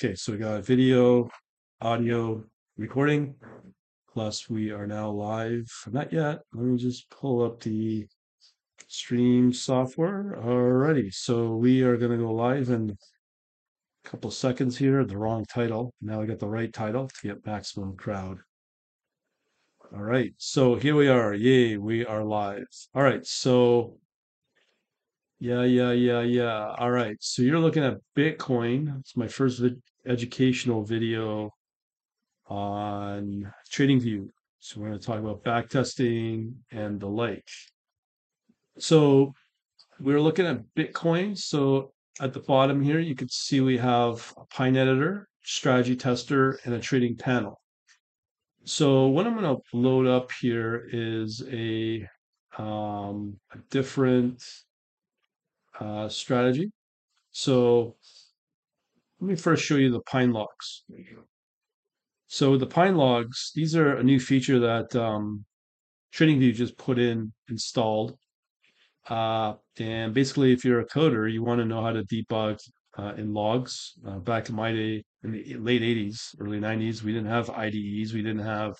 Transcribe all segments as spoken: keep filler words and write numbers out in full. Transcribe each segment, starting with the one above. Okay, so we got video, audio, recording, plus we are now live. Not yet. Let me just pull up the stream software. Alrighty, so we are going to go live in a couple seconds here. The wrong title. Now I got the right title to get maximum crowd. Alright, so here we are. Yay, we are live. Alright, so... Yeah, yeah, yeah, yeah. All right. So you're looking at Bitcoin. It's my first vid educational video on TradingView. So we're going to talk about backtesting and the like. So we're looking at Bitcoin. So at the bottom here, you can see we have a Pine editor, strategy tester, and a trading panel. So what I'm going to load up here is a, um, a different... Uh, strategy. So let me first show you the Pine logs. So the Pine logs, these are a new feature that um, TradingView just put in, installed. Uh, and basically, if you're a coder, you want to know how to debug uh, in logs. Uh, back in my day, in the late eighties, early nineties, we didn't have I D Es. We didn't have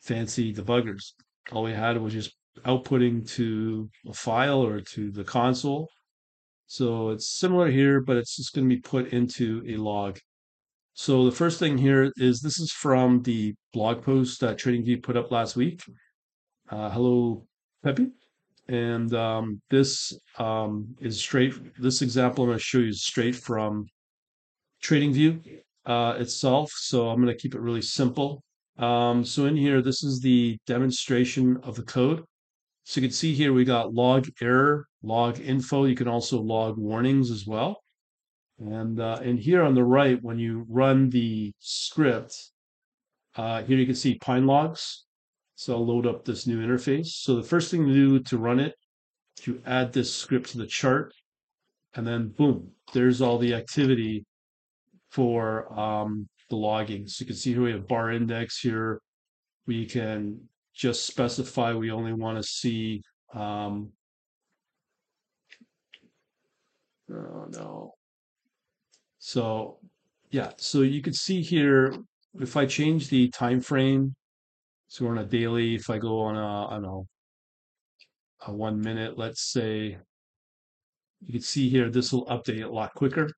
fancy debuggers. All we had was just outputting to a file or to the console. So it's similar here, but it's just going to be put into a log. So the first thing here is this is from the blog post that TradingView put up last week. Uh, hello, Pepe. And um, this um, is straight. This example I'm going to show you is straight from TradingView uh, itself. So I'm going to keep it really simple. Um, so in here, this is the demonstration of the code. So you can see here we got log error, log info. You can also log warnings as well. And uh, and here on the right, when you run the script, uh, here you can see Pine logs. So I'll load up this new interface. So the first thing to do to run it, to add this script to the chart, and then boom, there's all the activity for um, the logging. So you can see here we have bar index here. We can just specify we only want to see um oh no so yeah so you can see here if I change the time frame, so we're on a daily. If I go on a I don't know a one minute, let's say, you can see here this will update a lot quicker.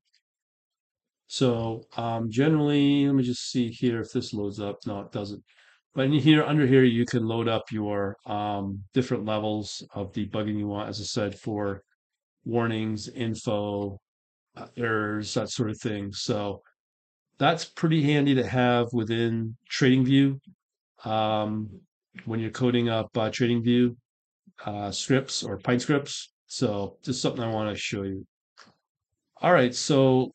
So um generally, let me just see here if this loads up. No, it doesn't. But in here, under here, you can load up your um, different levels of debugging you want, as I said, for warnings, info, uh, errors, that sort of thing. So that's pretty handy to have within TradingView um, when you're coding up uh, TradingView uh, scripts or Pine scripts. So just something I want to show you. All right. So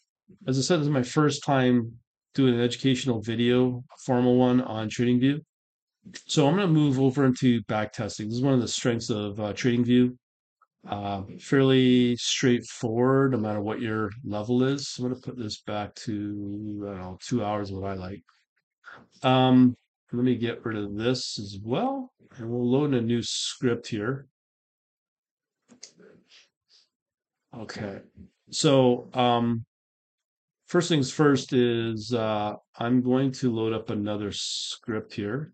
as I said, this is my first time doing an educational video, a formal one on TradingView. So I'm going to move over into backtesting. This is one of the strengths of uh, TradingView. Uh, fairly straightforward, no matter what your level is. So I'm going to put this back to, I don't know, two hours, what I like. Um, let me get rid of this as well. And we'll load in a new script here. Okay. So, um, first things first is uh, I'm going to load up another script here.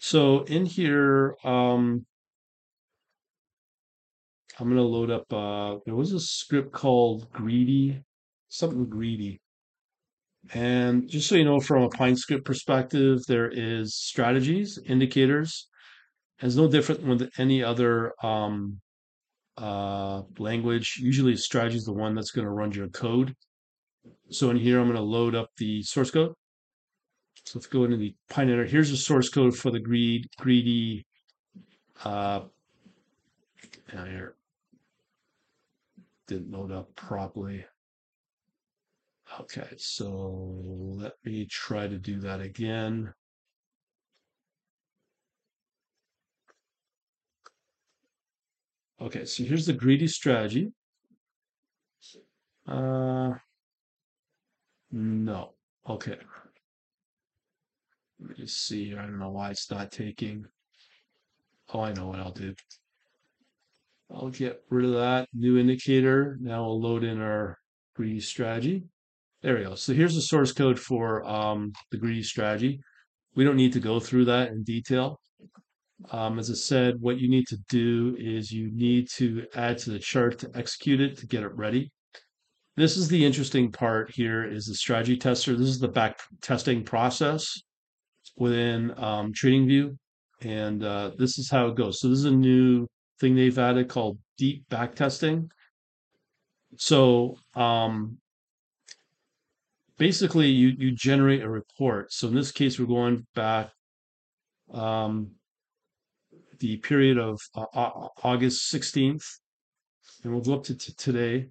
So in here, um, I'm going to load up, uh, there was a script called Greedy, something Greedy. And just so you know, from a Pine script perspective, there is strategies, indicators. It's no different than any other um, uh, language. Usually strategy is the one that's going to run your code. So in here, I'm going to load up the source code. So let's go into the Pine editor. Here's the source code for the greed, greedy. Uh, down here, didn't load up properly. Okay, so let me try to do that again. Okay, so here's the greedy strategy. Uh, No. Okay. Let me just see here. I don't know why it's not taking. Oh, I know what I'll do. I'll get rid of that new indicator. Now we'll load in our greedy strategy. There we go. So here's the source code for um, the greedy strategy. We don't need to go through that in detail. Um, as I said, what you need to do is you need to add to the chart to execute it, to get it ready. This is the interesting part here is the strategy tester. This is the back testing process within um, TradingView. And uh, this is how it goes. So this is a new thing they've added called deep back testing. So um, basically you, you generate a report. So in this case, we're going back um, the period of uh, August sixteenth, and we'll go up to t today,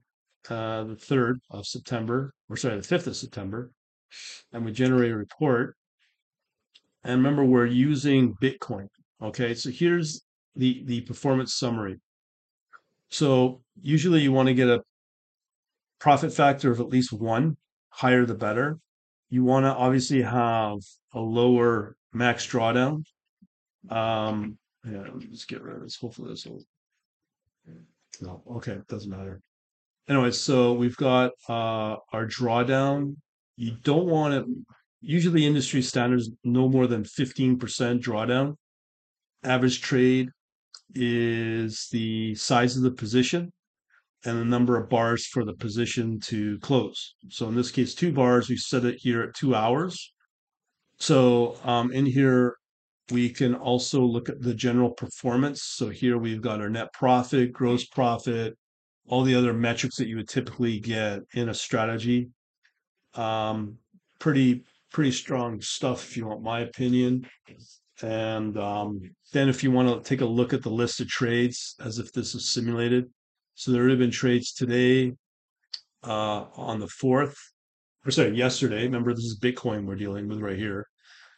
uh, the third of September, or sorry, the fifth of September, and we generate a report. And remember, we're using Bitcoin. Okay, so here's the, the performance summary. So usually you want to get a profit factor of at least one, higher the better. You want to obviously have a lower max drawdown. Um, yeah, let me just get rid of this. Hopefully this will. No, okay, it doesn't matter. Anyway, so we've got uh, our drawdown. You don't want it. Usually industry standards, no more than fifteen percent drawdown. Average trade is the size of the position and the number of bars for the position to close. So in this case, two bars, we set it here at two hours. So um, in here, we can also look at the general performance. So here we've got our net profit, gross profit, all the other metrics that you would typically get in a strategy. Um, pretty... Pretty strong stuff, if you want my opinion. And um, then if you want to take a look at the list of trades as if this is simulated. So there have been trades today uh, on the fourth, or sorry, yesterday. Remember, this is Bitcoin we're dealing with right here.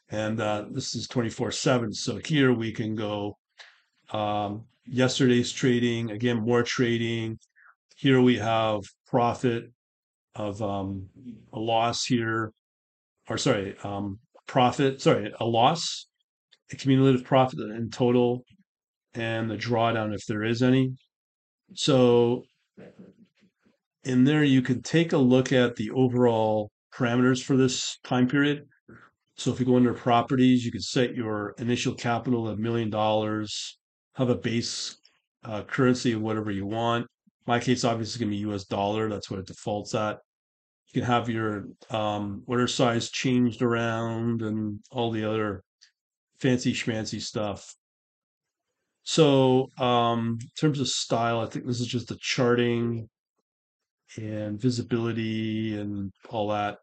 And uh, this is twenty-four seven. So here we can go um, yesterday's trading, again, more trading. Here we have profit of um, a loss here. Or sorry, um, profit, sorry, a loss, a cumulative profit in total, and the drawdown if there is any. So in there, you can take a look at the overall parameters for this time period. So if you go under properties, you can set your initial capital at a million dollars, have a base uh, currency of whatever you want. My case, obviously, is going to be U S dollar. That's what it defaults at. You can have your um, order size changed around and all the other fancy schmancy stuff. So um, in terms of style, I think this is just the charting and visibility and all that.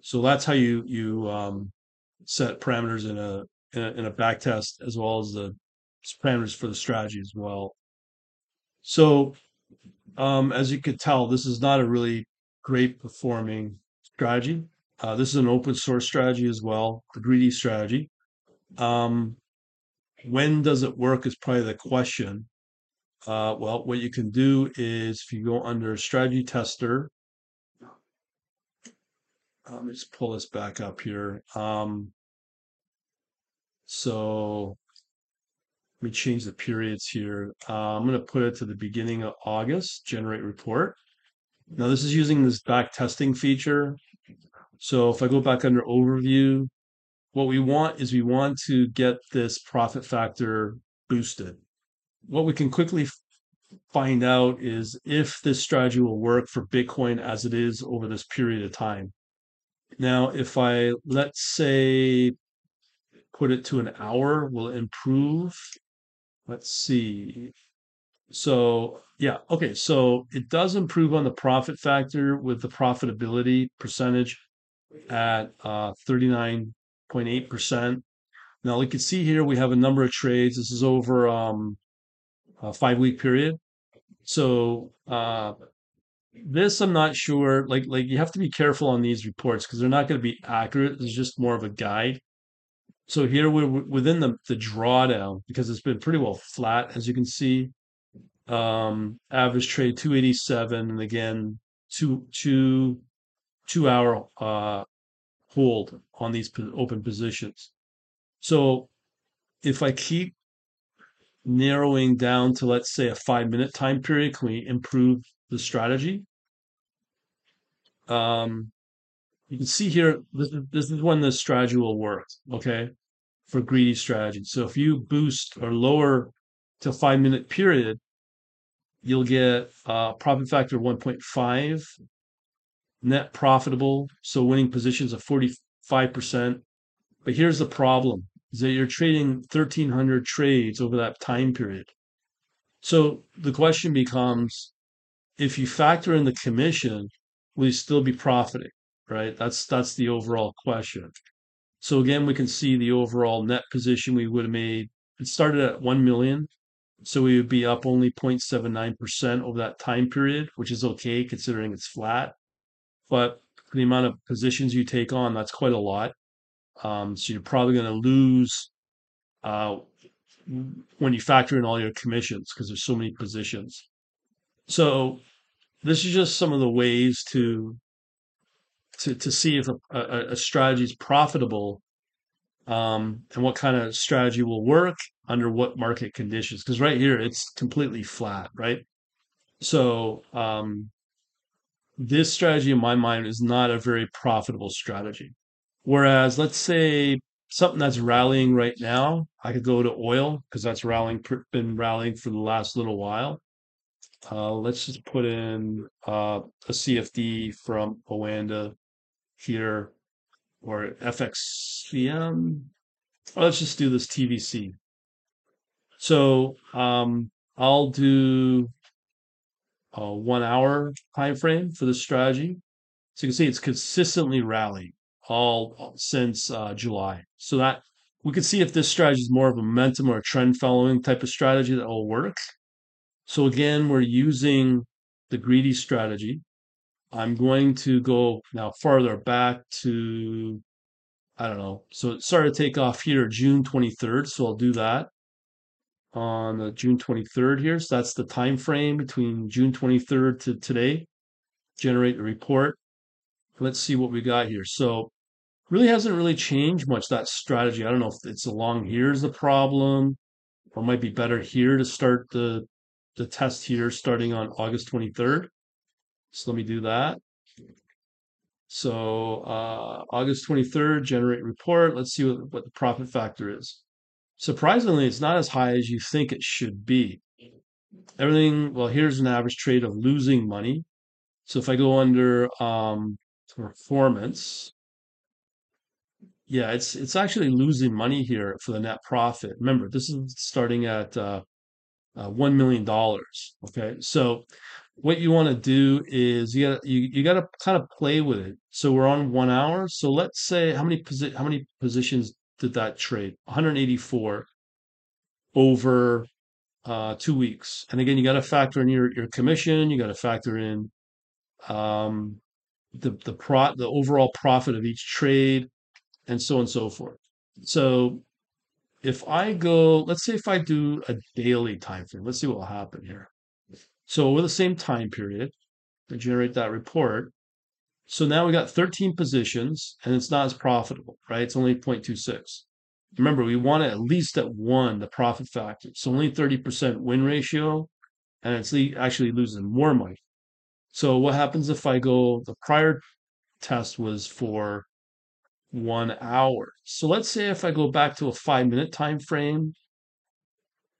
So that's how you you um, set parameters in a, in a in a back test, as well as the parameters for the strategy as well. So um, as you could tell, this is not a really great performing strategy. Uh, this is an open source strategy as well, the greedy strategy. Um, when does it work is probably the question. Uh, well, what you can do is if you go under strategy tester, let me just pull this back up here. Um, so let me change the periods here. Uh, I'm going to put it to the beginning of August, generate report. Now this is using this back testing feature. So if I go back under overview, what we want is we want to get this profit factor boosted. What we can quickly find out is if this strategy will work for Bitcoin as it is over this period of time. Now, if I, let's say, put it to an hour, will it improve? Let's see. So yeah, okay, so it does improve on the profit factor with the profitability percentage at uh, thirty-nine point eight percent. Now you can see here we have a number of trades. This is over um, a five-week period. So uh, this I'm not sure, like, like you have to be careful on these reports because they're not going to be accurate. It's just more of a guide. So here we're within the, the drawdown because it's been pretty well flat, as you can see. Um, average trade two eighty-seven, and again two two two hour uh, hold on these open positions. So if I keep narrowing down to, let's say, a five minute time period, can we improve the strategy? Um, you can see here, this, this is when the strategy will work, okay, for greedy strategy. So if you boost or lower to five-minute period, you'll get uh, profit factor one point five, net profitable, so winning positions of forty-five percent. But here's the problem, is that you're trading thirteen hundred trades over that time period. So the question becomes, if you factor in the commission, will you still be profiting, right? That's that's the overall question. So again, we can see the overall net position we would have made. It started at one million dollars, so we would be up only zero point seven nine percent over that time period, which is okay considering it's flat. But the amount of positions you take on, that's quite a lot. Um, so you're probably going to lose uh, when you factor in all your commissions because there's so many positions. So this is just some of the ways to to, to see if a, a, a strategy is profitable um, and what kind of strategy will work under what market conditions. Because right here, it's completely flat, right? So um, this strategy, in my mind, is not a very profitable strategy. Whereas, let's say something that's rallying right now, I could go to oil because that's rallying, been rallying for the last little while. Uh, let's just put in uh, a C F D from Oanda here, or F X V M. Or let's just do this T V C. So um, I'll do a one-hour time frame for this strategy. So you can see it's consistently rallying all since uh, July. So that we could see if this strategy is more of a momentum or a trend following type of strategy that will work. So again, we're using the greedy strategy. I'm going to go now farther back to, I don't know. So it started to take off here, June twenty-third. So I'll do that on the June twenty-third here. So that's the time frame between June twenty-third to today. Generate a report. Let's see what we got here. So really hasn't really changed much, that strategy. I don't know if it's along here is the problem, or might be better here to start the the test here starting on August twenty-third. So let me do that. So uh, August twenty-third, generate report. Let's see what, what the profit factor is. Surprisingly, it's not as high as you think it should be. Everything, well, here's an average trade of losing money. So if I go under um, performance, yeah, it's it's actually losing money here for the net profit. Remember, this is starting at uh, Uh, one million dollars. Okay, so what you want to do is you got you you got to kind of play with it. So we're on one hour. So let's say how many posi- how many positions did that trade? one hundred eighty-four over uh, two weeks. And again, you got to factor in your your commission. You got to factor in um, the the pro the overall profit of each trade, and so on and so forth. So if I go, let's say if I do a daily time frame, let's see what will happen here. So over the same time period, I generate that report. So now we got thirteen positions, and it's not as profitable, right? It's only zero point two six. Remember, we want to at least at one the profit factor. So only thirty percent win ratio, and it's actually losing more money. So what happens if I go, the prior test was for one hour. So let's say if I go back to a five minute time frame,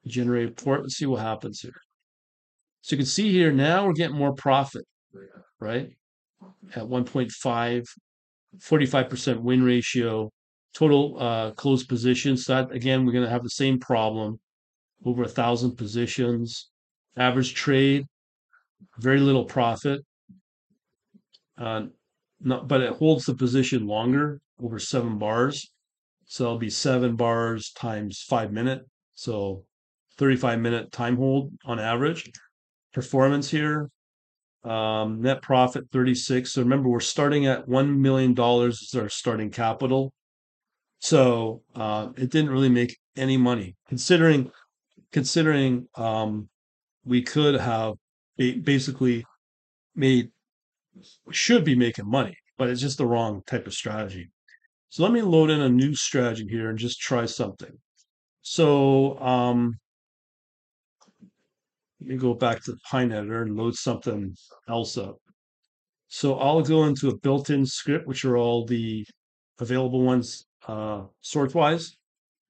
generate a report, let's see what happens here. So you can see here now we're getting more profit, right? At one point five, forty-five percent win ratio, total uh, closed positions. So that again, we're going to have the same problem. Over a thousand positions, average trade, very little profit. Uh, not, but it holds the position longer, over seven bars. So that'll be seven bars times five minute. So thirty-five minute time hold on average. Performance here, um, net profit thirty-six. So remember, we're starting at one million dollars as our starting capital. So uh, it didn't really make any money. Considering, considering um, we could have basically made, should be making money, but it's just the wrong type of strategy. So let me load in a new strategy here and just try something. So um, let me go back to the Pine Editor and load something else up. So I'll go into a built-in script, which are all the available ones uh, sort-wise.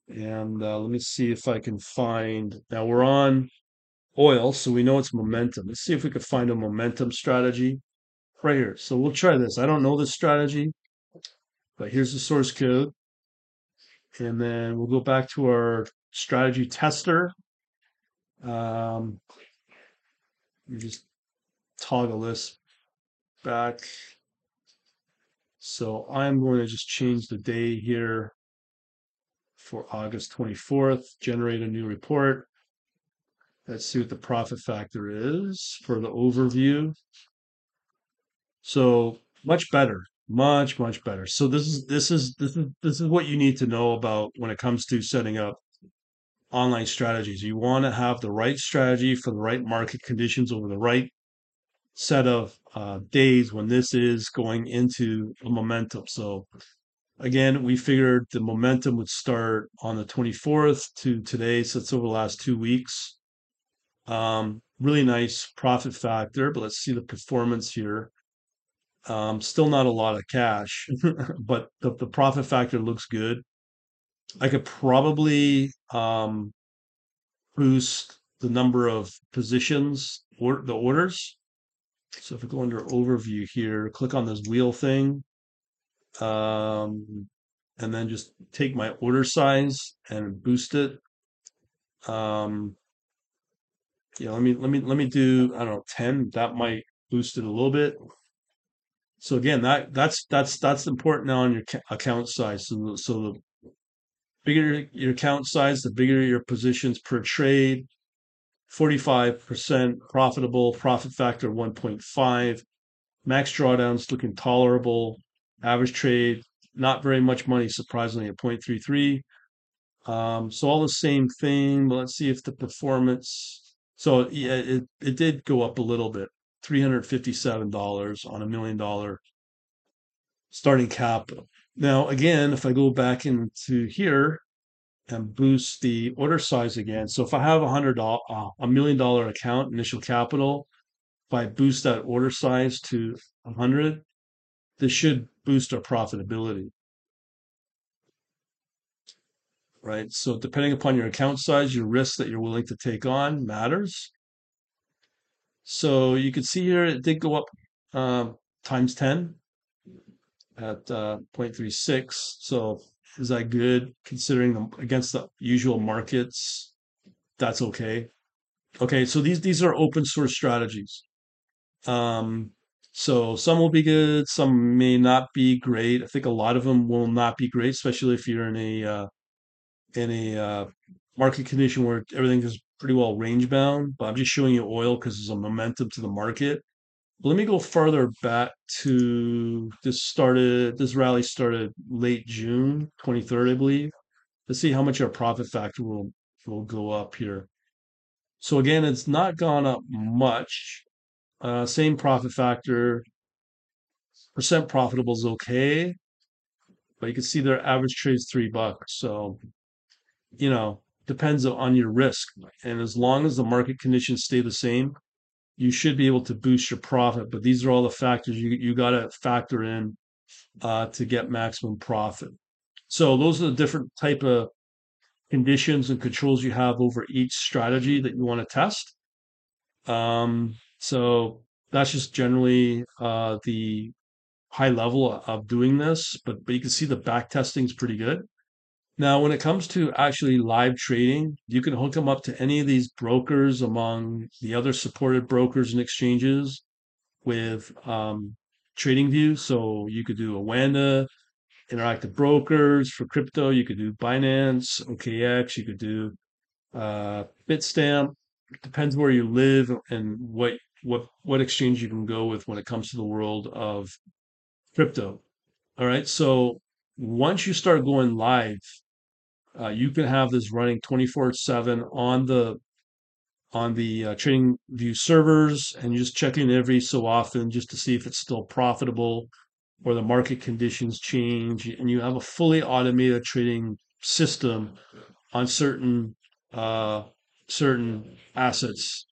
And uh, let me see if I can find, now we're on oil, so we know it's momentum. Let's see if we can find a momentum strategy right here. So we'll try this. I don't know this strategy, but here's the source code. And then we'll go back to our strategy tester. Um, we just toggle this back. So I'm going to just change the day here for August twenty-fourth, generate a new report. Let's see what the profit factor is for the overview. So much better, much, much better. So this is this is this is this is what you need to know about when it comes to setting up online strategies. You want to have the right strategy for the right market conditions over the right set of uh, days when this is going into a momentum. So again, we figured the momentum would start on the twenty-fourth to today, so it's over the last two weeks. Um, really nice profit factor, but let's see the performance here. Um, still not a lot of cash, but the, the profit factor looks good. I could probably um, boost the number of positions or the orders. So if we go under overview here, click on this wheel thing. Um, and then just take my order size and boost it. Um, yeah, let me, let me, let me do, I don't know, ten, that might boost it a little bit. So again, that that's, that's, that's important now on your account size. So, so the bigger your account size, the bigger your positions per trade, forty-five percent profitable, profit factor one point five, max drawdowns looking tolerable. Average trade, not very much money, surprisingly, at zero point three three. Um, so all the same thing. But let's see if the performance. So yeah, it, it did go up a little bit, three hundred fifty-seven dollars on a million dollar starting capital. Now, again, if I go back into here and boost the order size again. So if I have a hundred uh, a million dollar account, initial capital, if I boost that order size to one hundred, this should boost our profitability, right? So depending upon your account size, your risk that you're willing to take on matters. So you can see here, it did go up uh, times ten at uh, zero point three six. So is that good considering the, against the usual markets? That's okay. Okay, so these, these are open source strategies. Um, So some will be good, some may not be great. I think a lot of them will not be great, especially if you're in a uh, in a uh, market condition where everything is pretty well range bound. But I'm just showing you oil because there's a momentum to the market. But let me go farther back to this started. This rally started late June twenty-third, I believe. Let's see how much our profit factor will will go up here. So again, it's not gone up much. Uh, same profit factor, percent profitable is okay, but you can see their average trade is three bucks. So, you know, depends on your risk. And as long as the market conditions stay the same, you should be able to boost your profit. But these are all the factors you, you got to factor in uh, to get maximum profit. So those are the different type of conditions and controls you have over each strategy that you want to test. Um, So that's just generally uh, the high level of doing this, but, but you can see the back testing is pretty good. Now, when it comes to actually live trading, you can hook them up to any of these brokers among the other supported brokers and exchanges with um, TradingView. So you could do Oanda, Interactive Brokers for crypto. You could do Binance, O K X. You could do uh, Bitstamp. Depends where you live and what what what exchange you can go with when it comes to the world of crypto. All right, so once you start going live, uh, you can have this running twenty-four seven on the on the uh, TradingView servers, and you just check in every so often just to see if it's still profitable or the market conditions change, and you have a fully automated trading system on certain uh certain assets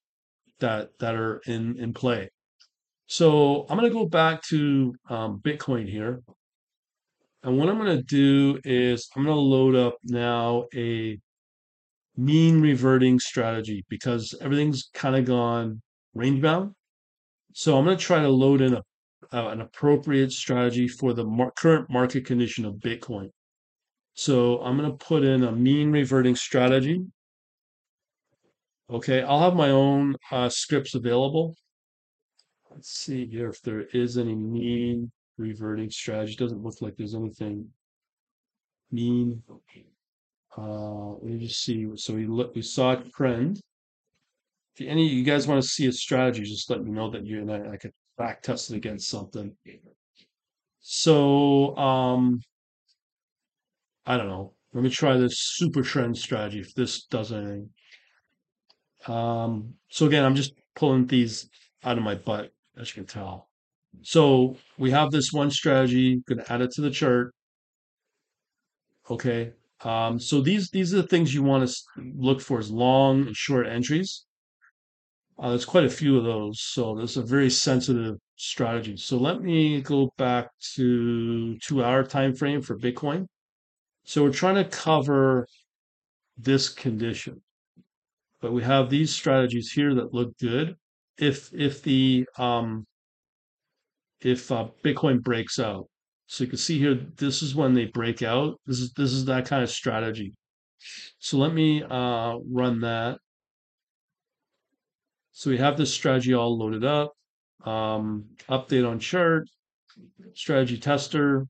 that that are in in play. So I'm going to go back to um, Bitcoin here. And what I'm going to do is I'm going to load up now a mean reverting strategy because everything's kind of gone range bound. So I'm going to try to load in a, uh, an appropriate strategy for the mar- current market condition of Bitcoin. So I'm going to put in a mean reverting strategy. Okay, I'll have my own uh, scripts available. Let's see here if there is any mean reverting strategy. Doesn't look like there's anything mean. Uh, let me just see. So we look, we saw a trend. If any of you guys want to see a strategy, just let me know that you and I, I could back test it against something. So um, I don't know. Let me try this super trend strategy if this does anything. Um, so again, I'm just pulling these out of my butt, as you can tell. So we have this one strategy, gonna add it to the chart. Okay. Um, so these these are the things you want to look for as long and short entries. Uh, there's quite a few of those. So this is a very sensitive strategy. So let me go back to two hour time frame for Bitcoin. So we're trying to cover this condition. But we have these strategies here that look good. If if the um, if uh, Bitcoin breaks out, so you can see here, this is when they break out. This is this is that kind of strategy. So let me uh, run that. So we have this strategy all loaded up. Um, update on chart, strategy tester,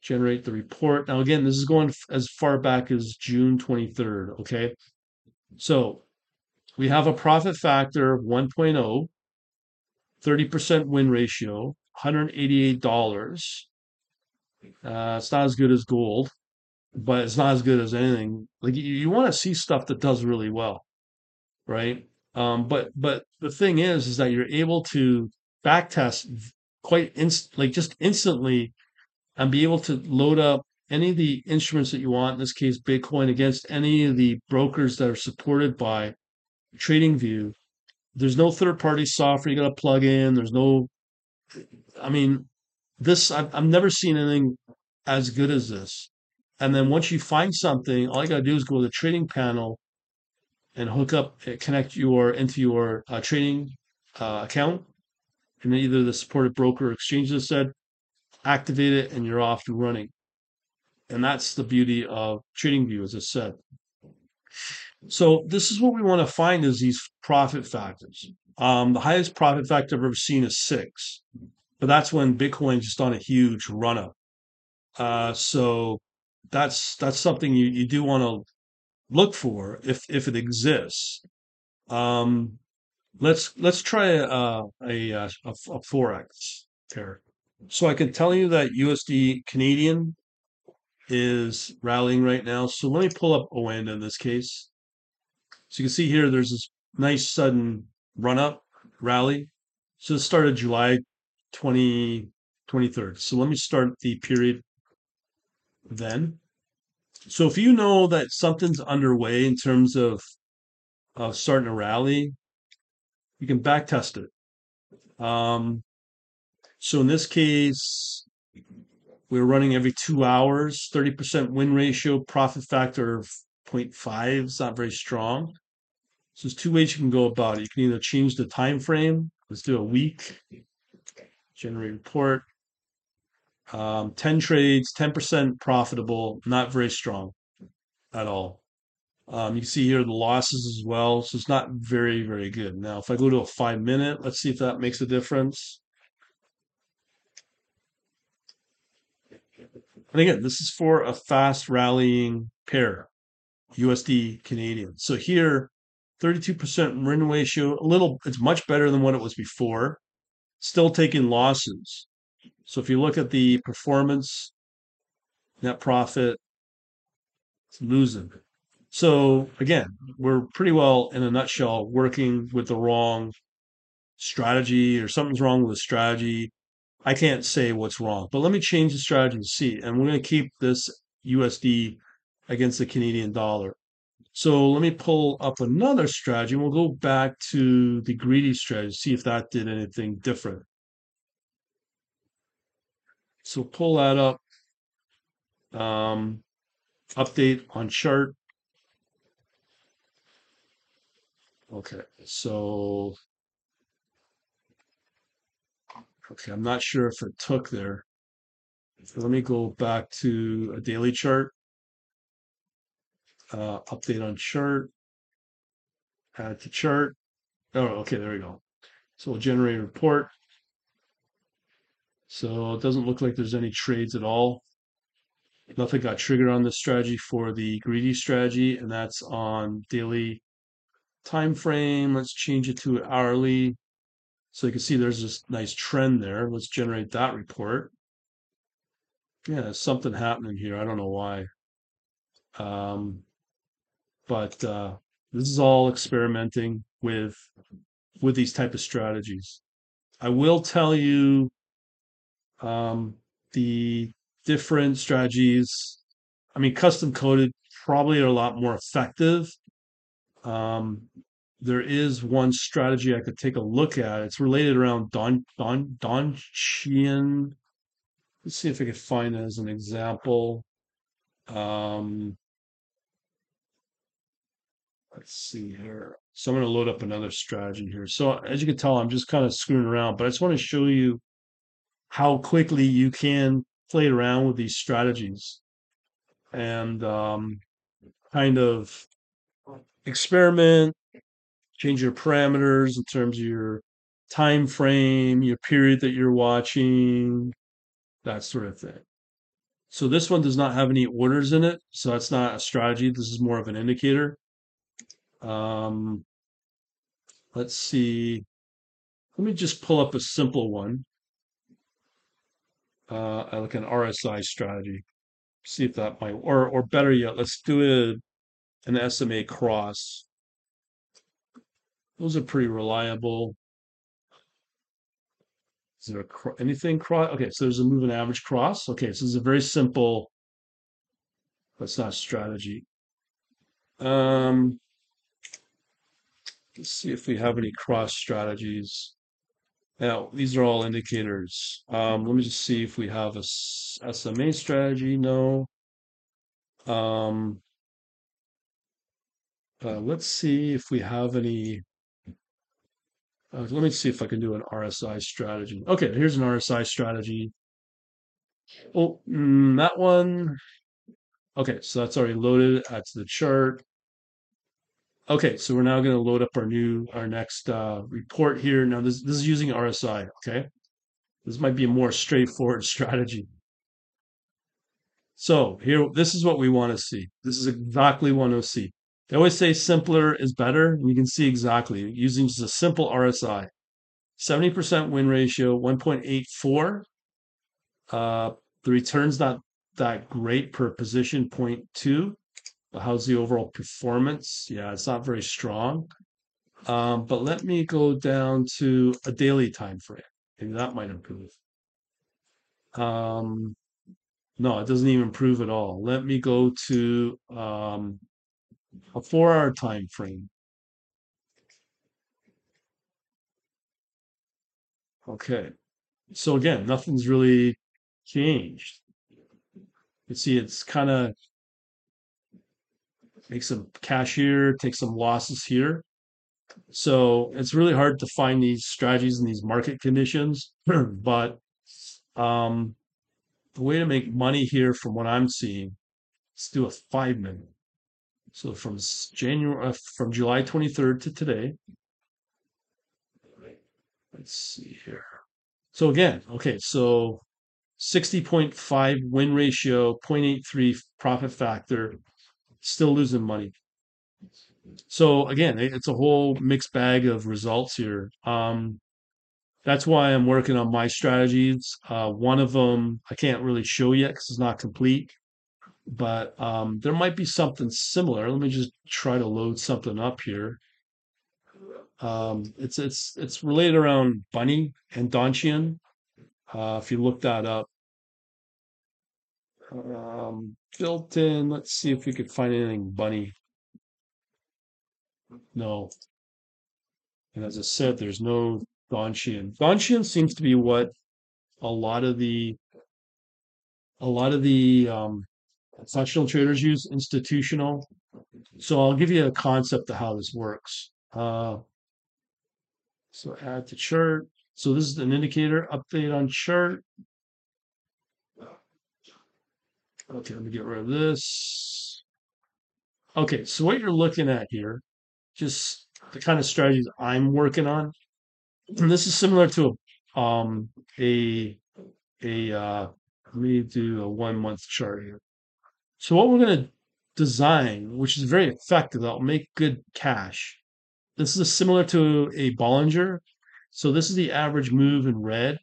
generate the report. Now again, this is going as far back as June twenty-third. Okay, so we have a profit factor of one point oh, thirty percent win ratio, one hundred eighty-eight dollars. Uh, it's not as good as gold, but it's not as good as anything. Like you, you want to see stuff that does really well, right? Um, but but the thing is, is that you're able to backtest quite inst like just instantly, and be able to load up any of the instruments that you want. In this case, Bitcoin, against any of the brokers that are supported by TradingView. There's no third-party software you got to plug in. There's no, I mean, this, I've, I've never seen anything as good as this. And then once you find something, all you got to do is go to the trading panel and hook up, connect your into your uh, trading uh, account. And then either the supported broker or exchange has said, activate it, and you're off and running. And that's the beauty of TradingView, as I said. So this is what we want to find, is these profit factors. Um, the highest profit factor I've ever seen is six, but that's when Bitcoin's just on a huge run up. Uh, so that's that's something you, you do want to look for if if it exists. Um, let's let's try a a, a, a forex here. So I can tell you that U S D Canadian is rallying right now. So let me pull up Oanda in this case. So you can see here, there's this nice sudden run-up rally. So it started July twenty-third. So let me start the period then. So if you know that something's underway in terms of uh, starting a rally, you can backtest it. Um, so in this case, we're running every two hours, thirty percent win ratio, profit factor of zero point five. It's not very strong. So there's two ways you can go about it. You can either change the time frame. Let's do a week. Generate report. Um, ten trades, ten percent profitable, not very strong at all. Um, you can see here the losses as well. So it's not very, very good. Now, if I go to a five minute, let's see if that makes a difference. And again, this is for a fast rallying pair, U S D Canadian. So here, thirty-two percent win ratio, a little, it's much better than what it was before. Still taking losses. So if you look at the performance, net profit, it's losing. So again, we're pretty well, in a nutshell, working with the wrong strategy, or something's wrong with the strategy. I can't say what's wrong, but let me change the strategy and see. And we're going to keep this U S D against the Canadian dollar. So let me pull up another strategy, and we'll go back to the greedy strategy, see if that did anything different. So pull that up. Um, update on chart. Okay, so okay, I'm not sure if it took there. So let me go back to a daily chart. Uh, update on chart. Add to chart. Oh, okay, there we go. So we'll generate a report. So it doesn't look like there's any trades at all. Nothing got triggered on this strategy for the greedy strategy, and that's on daily time frame. Let's change it to hourly. So you can see there's this nice trend there. Let's generate that report. Yeah, there's something happening here. I don't know why. Um, but uh, this is all experimenting with, with these type of strategies. I will tell you um, the different strategies. I mean, custom coded probably are a lot more effective. Um, there is one strategy I could take a look at. It's related around Don Don Donchian. Let's see if I can find it as an example. Um, let's see here. So I'm going to load up another strategy here. So as you can tell, I'm just kind of screwing around, but I just want to show you how quickly you can play around with these strategies and um, kind of experiment, change your parameters in terms of your time frame, your period that you're watching, that sort of thing. So this one does not have any orders in it, so that's not a strategy. This is more of an indicator. Um, let's see. Let me just pull up a simple one, uh, like an R S I strategy. See if that might, or or better yet, let's do it. An S M A cross. Those are pretty reliable. Is there a cro anything cross? Okay, so there's a moving average cross. Okay, so this is a very simple, that's not strategy. Um, let's see if we have any cross strategies. Now, these are all indicators. Um, let me just see if we have a S M A strategy. No. Um, Uh, let's see if we have any. Uh, let me see if I can do an R S I strategy. Okay, here's an R S I strategy. Oh, mm, that one. Okay, so that's already loaded. That's the chart. Okay, so we're now going to load up our new, our next uh, report here. Now this this is using R S I. Okay, this might be a more straightforward strategy. So here, this is what we want to see. This is exactly what we want to see. They always say simpler is better, and you can see exactly using just a simple R S I. seventy percent win ratio, one point eight four. Uh, the return's not that great per position, zero point two. But how's the overall performance? Yeah, it's not very strong. Um, but let me go down to a daily time frame. Maybe that might improve. Um, no, it doesn't even improve at all. Let me go to... Um, a four-hour time frame. Okay, so again, nothing's really changed. You see, it's kind of make some cash here, take some losses here. So it's really hard to find these strategies in these market conditions. But um, the way to make money here, from what I'm seeing, let's do a five-minute. So from January, uh, from July twenty-third to today, let's see here. So again, okay, so sixty point five win ratio, zero point eight three profit factor, still losing money. So again, it's a whole mixed bag of results here. Um, that's why I'm working on my strategies. Uh, one of them I can't really show yet because it's not complete. But um, there might be something similar. Let me just try to load something up here. Um, it's it's it's related around Bunny and Donchian. Uh, if you look that up, um, built in. Let's see if we could find anything Bunny. No. And as I said, there's no Gaussian. Gaussian seems to be what a lot of the a lot of the um, professional traders use, institutional. So I'll give you a concept of how this works. Uh, so add to chart. So this is an indicator update on chart. Okay, let me get rid of this. Okay, so what you're looking at here, just the kind of strategies I'm working on, and this is similar to a um, a a uh, let me do a one month chart here. So what we're going to design, which is very effective, that'll make good cash. This is similar to a Bollinger. So this is the average move in red,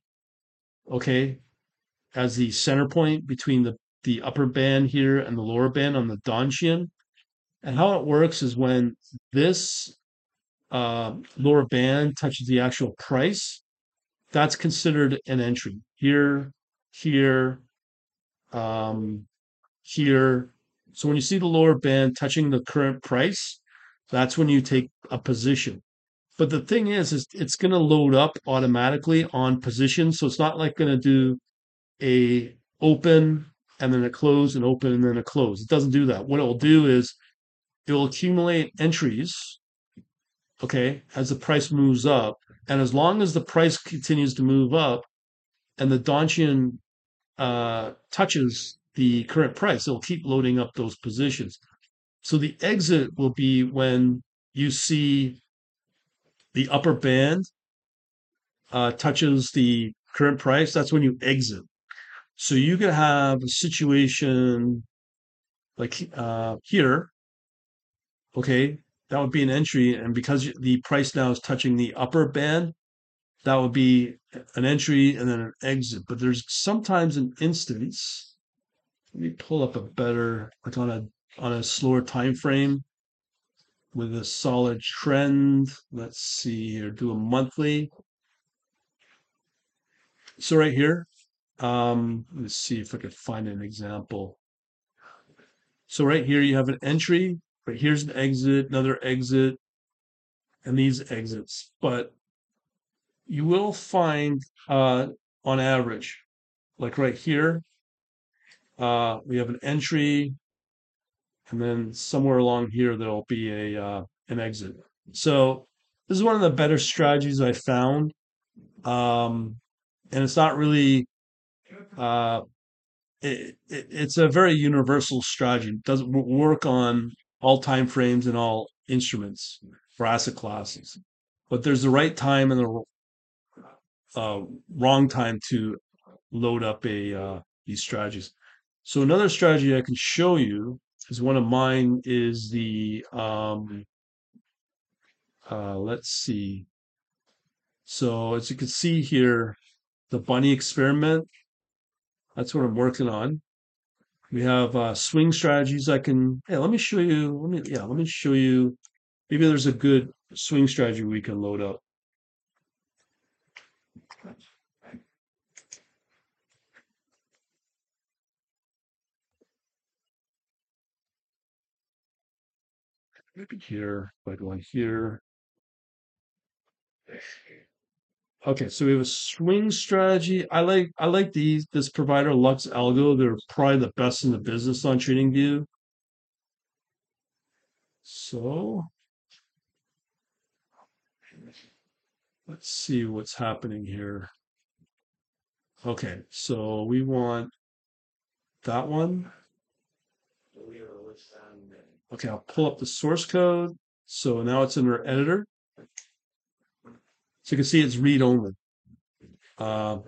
okay, as the center point between the the upper band here and the lower band on the Donchian. And how it works is when this uh, lower band touches the actual price, that's considered an entry. Here, here, um, here. So when you see the lower band touching the current price, that's when you take a position. But the thing is, is it's going to load up automatically on position. So it's not like going to do a open, and then a close, and open, and then a close. It doesn't do that. What it will do is it will accumulate entries, okay, as the price moves up. And as long as the price continues to move up and the Donchian uh, touches the current price, it'll keep loading up those positions. So the exit will be when you see the upper band uh, touches the current price. That's when you exit. So you could have a situation like uh, here, okay, that would be an entry. And because the price now is touching the upper band, that would be an entry and then an exit. But there's sometimes an instance, let me pull up a better, like on a on a slower time frame with a solid trend. Let's see here, do a monthly. So right here. Um, let's see if I could find an example. So right here you have an entry, but here's an exit, another exit, and these exits. But you will find uh, on average, like right here, uh, we have an entry, and then somewhere along here there'll be a uh, an exit. So this is one of the better strategies I found, um, and it's not really. Uh, it, it, it's a very universal strategy. It doesn't work on all time frames and all instruments for asset classes. But there's the right time and the uh, wrong time to load up a uh, these strategies. So another strategy I can show you is one of mine is the um, uh, let's see. So as you can see here, the bunny experiment. That's what I'm working on. We have uh, swing strategies. I can, hey, let me show you. Let me, yeah, let me show you. Maybe there's a good swing strategy we can load up. Maybe here, if I go on here. Okay, so we have a swing strategy. I like I like these this provider, Lux Algo. They're probably the best in the business on TradingView. So let's see what's happening here. Okay, so we want that one. Okay, I'll pull up the source code. So now it's in our editor. So you can see it's read only, uh,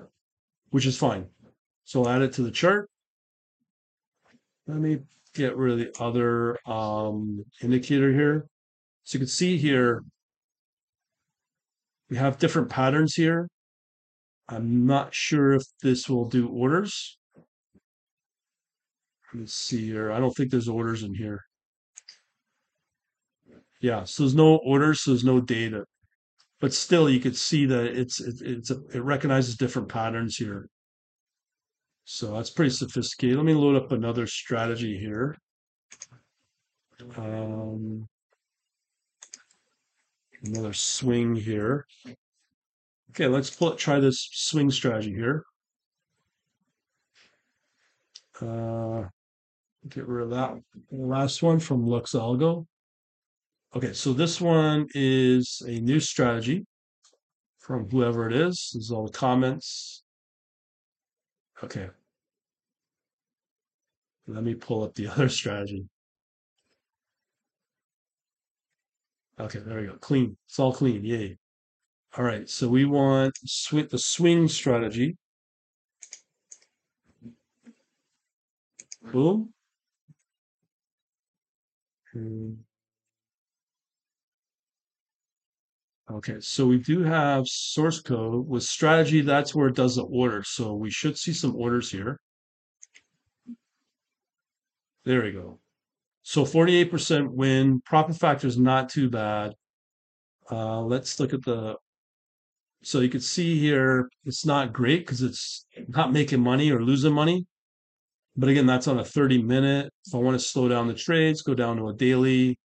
which is fine. So I'll add it to the chart. Let me get rid of the other um, indicator here. So you can see here, we have different patterns here. I'm not sure if this will do orders. Let's see here. I don't think there's orders in here. Yeah, so there's no orders, so there's no data. But still, you could see that it's it, it's a, it recognizes different patterns here. So that's pretty sophisticated. Let me load up another strategy here. Um, Another swing here. Okay, let's pull it, try this swing strategy here. Uh, get rid of that last one from Lux Algo. Okay, so this one is a new strategy from whoever it is. This is all the comments. Okay. Let me pull up the other strategy. Okay, there we go. Clean. It's all clean. Yay. All right, so we want sw- the swing strategy. Boom. Okay, so we do have source code. With strategy, that's where it does the order. So we should see some orders here. There we go. So forty-eight percent win. Profit factor is not too bad. Uh, let's look at the... So you can see here, it's not great because it's not making money or losing money. But again, that's on a thirty minute. If I want to slow down the trades, go down to a daily,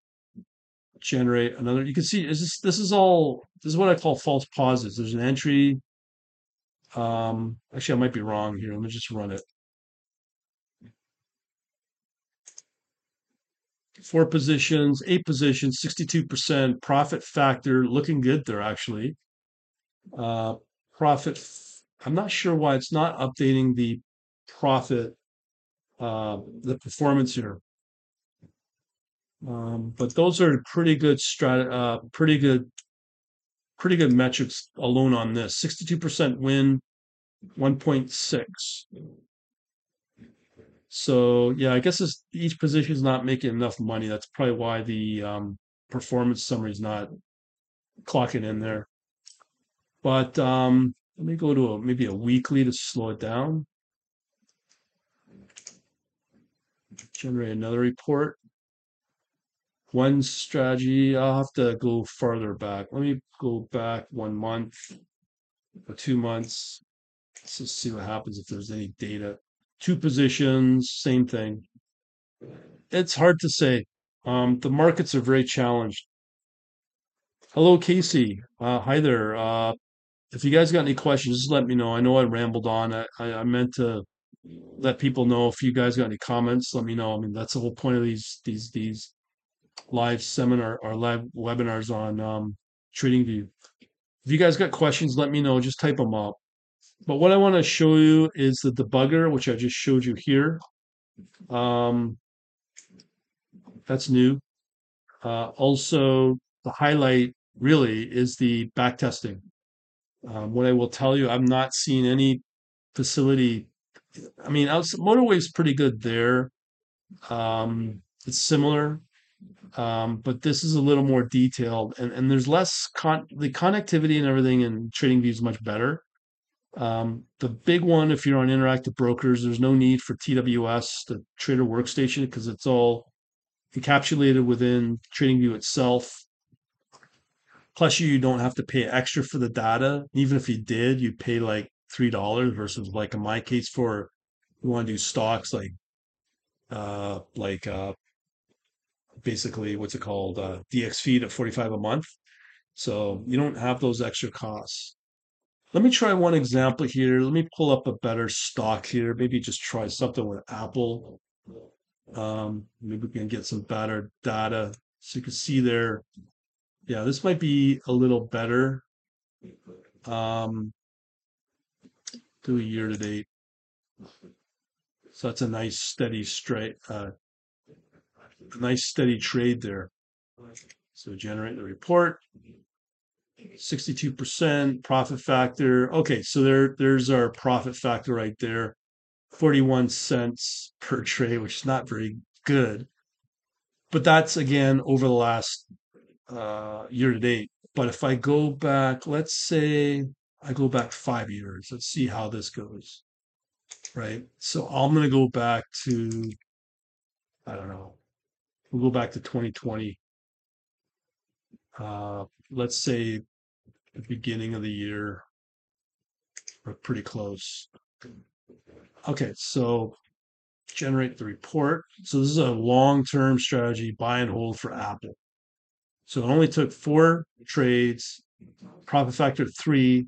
generate another. You can see is this, this is all, this is what I call false pauses. There's an entry. Um, actually, I might be wrong here. Let me just run it. Four positions, eight positions, sixty-two percent profit factor. Looking good there, actually. Uh, profit, I'm not sure why it's not updating the profit. Uh, the performance here, um, but those are pretty good strat, uh, pretty good, pretty good metrics alone on this. sixty-two percent win, one point six. So yeah, I guess it's, each position is not making enough money. That's probably why the um, performance summary is not clocking in there. But um, let me go to a, maybe a weekly to slow it down. Generate another report. One strategy. I'll have to go farther back. Let me go back one month or two months. Let's just see what happens if there's any data. Two positions, same thing. It's hard to say. Um, the markets are very challenged. Hello, Casey. Uh, hi there. Uh, if you guys got any questions, just let me know. I know I rambled on. I, I, I meant to let people know. If you guys got any comments, let me know. I mean, that's the whole point of these these these live seminar or live webinars on um, TradingView. If you guys got questions, let me know. Just type them up. But what I want to show you is the debugger, which I just showed you here. Um, that's new. Uh, also, the highlight really is the backtesting. Um, what I will tell you, I'm not seeing any facility. I mean, motorway's pretty good there. Um, it's similar, um, but this is a little more detailed, and, and there's less con the connectivity and everything in TradingView is much better. Um, the big one, if you're on interactive brokers, there's no need for T W S, the trader workstation, because it's all encapsulated within TradingView itself. Plus, you don't have to pay extra for the data. Even if you did, you pay like three dollars versus, like in my case, for you want to do stocks like uh like uh basically what's it called uh D X feed at forty-five a month. So you don't have those extra costs. Let me try one example here. Let me pull up a better stock here. Maybe just try something with Apple. Um maybe we can get some better data. So you can see there, yeah, this might be a little better. um Do a year to date, so that's a nice steady straight, uh, a nice steady trade there. So generate the report. sixty-two percent profit factor. Okay, so there, there's our profit factor right there. forty-one cents per trade, which is not very good, but that's again over the last uh, year to date. But if I go back, let's say I go back five years. Let's see how this goes, right? So I'm going to go back to, I don't know, we'll go back to twenty twenty. Uh, let's say the beginning of the year. We're pretty close. Okay, so generate the report. So this is a long-term strategy, buy and hold for Apple. So it only took four trades, profit factor of three,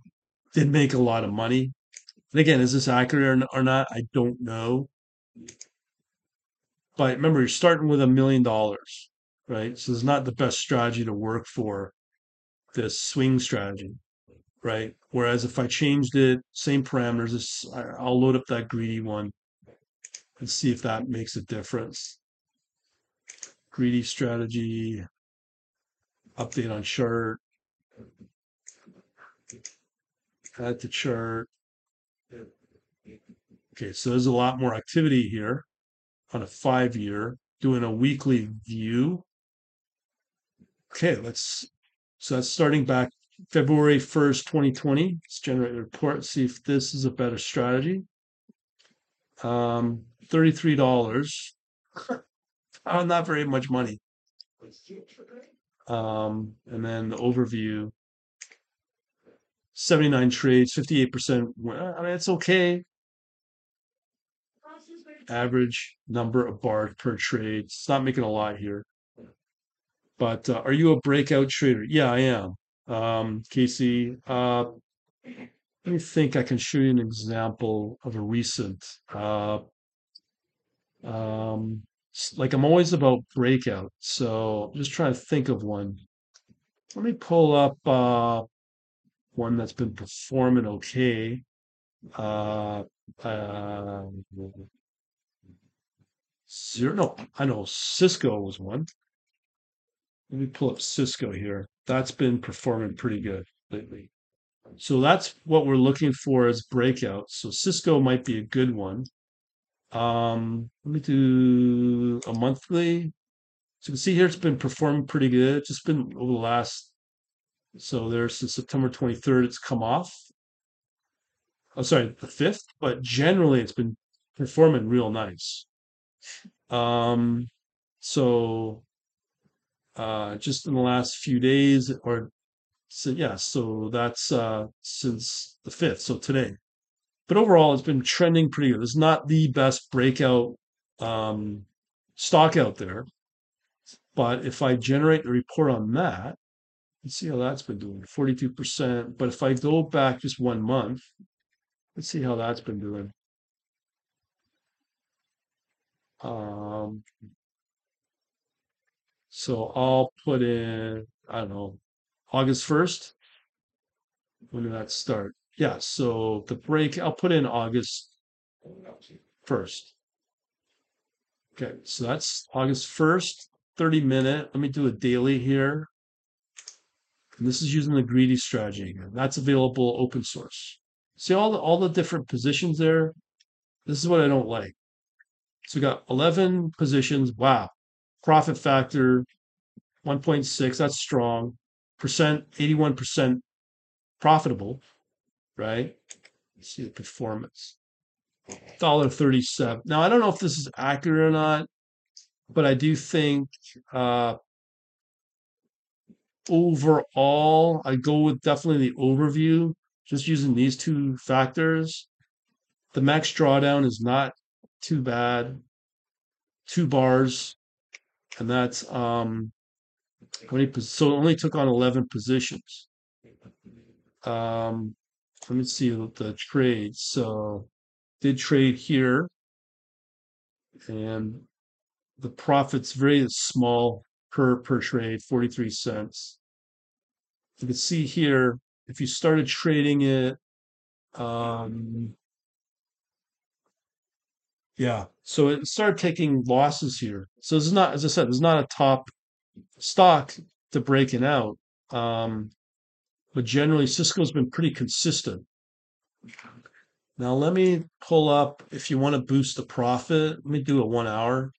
did make a lot of money. And again, is this accurate or not? I don't know. But remember, you're starting with a million dollars, right? So it's not the best strategy to work for this swing strategy, right? Whereas if I changed it, same parameters, I'll load up that greedy one and see if that makes a difference. Greedy strategy, update on chart, add to chart. Okay, so there's a lot more activity here on a five-year, doing a weekly view. Okay, let's, so that's starting back February first, twenty twenty. Let's generate a report, see if this is a better strategy. Um, thirty-three dollars. Oh, not very much money. Um, and then the overview. seventy-nine trades, fifty-eight percent. I mean, it's okay. Average number of bars per trade. It's not making a lot here. But uh, are you a breakout trader? Yeah, I am. Um, Casey, uh, let me think. I can show you an example of a recent. Uh, um, like I'm always about breakout. So I'm just trying to think of one. Let me pull up uh, one that's been performing okay. Uh, uh, Zero, no, I know Cisco was one. Let me pull up Cisco here. That's been performing pretty good lately. So that's what we're looking for as breakouts. So Cisco might be a good one. Um, let me do a monthly. So you can see here it's been performing pretty good. It's just been over the last, so there's since September twenty-third, it's come off. Oh, sorry, the fifth, but generally it's been performing real nice. Um, so, uh, just in the last few days or so, yeah, so that's, uh, since the fifth. So today, but overall it's been trending pretty good. It's not the best breakout, um, stock out there, but if I generate the report on that, let's see how that's been doing, forty-two percent. But if I go back just one month, let's see how that's been doing. Um, so I'll put in, I don't know, August first. When did that start? Yeah. So the break, I'll put in August first. Okay. So that's August first, thirty minute. Let me do a daily here. And this is using the greedy strategy. That's available open source. See all the, all the different positions there. This is what I don't like. So we got eleven positions. Wow. Profit factor, one point six. That's strong. Percent, eighty-one percent profitable, right? Let's see the performance. one dollar thirty-seven. Now, I don't know if this is accurate or not, but I do think uh, overall, I go with definitely the overview, just using these two factors. The max drawdown is not too bad, two bars, and that's um how many, so it only took on eleven positions. Um let me see the trade. So did trade here, and the profit's very small per per trade, forty-three cents. You can see here if you started trading it, um yeah, so it started taking losses here. So this is not, as I said, this is not a top stock to breaking out. Um, but generally, Cisco's been pretty consistent. Now, let me pull up, if you want to boost the profit, let me do a one hour.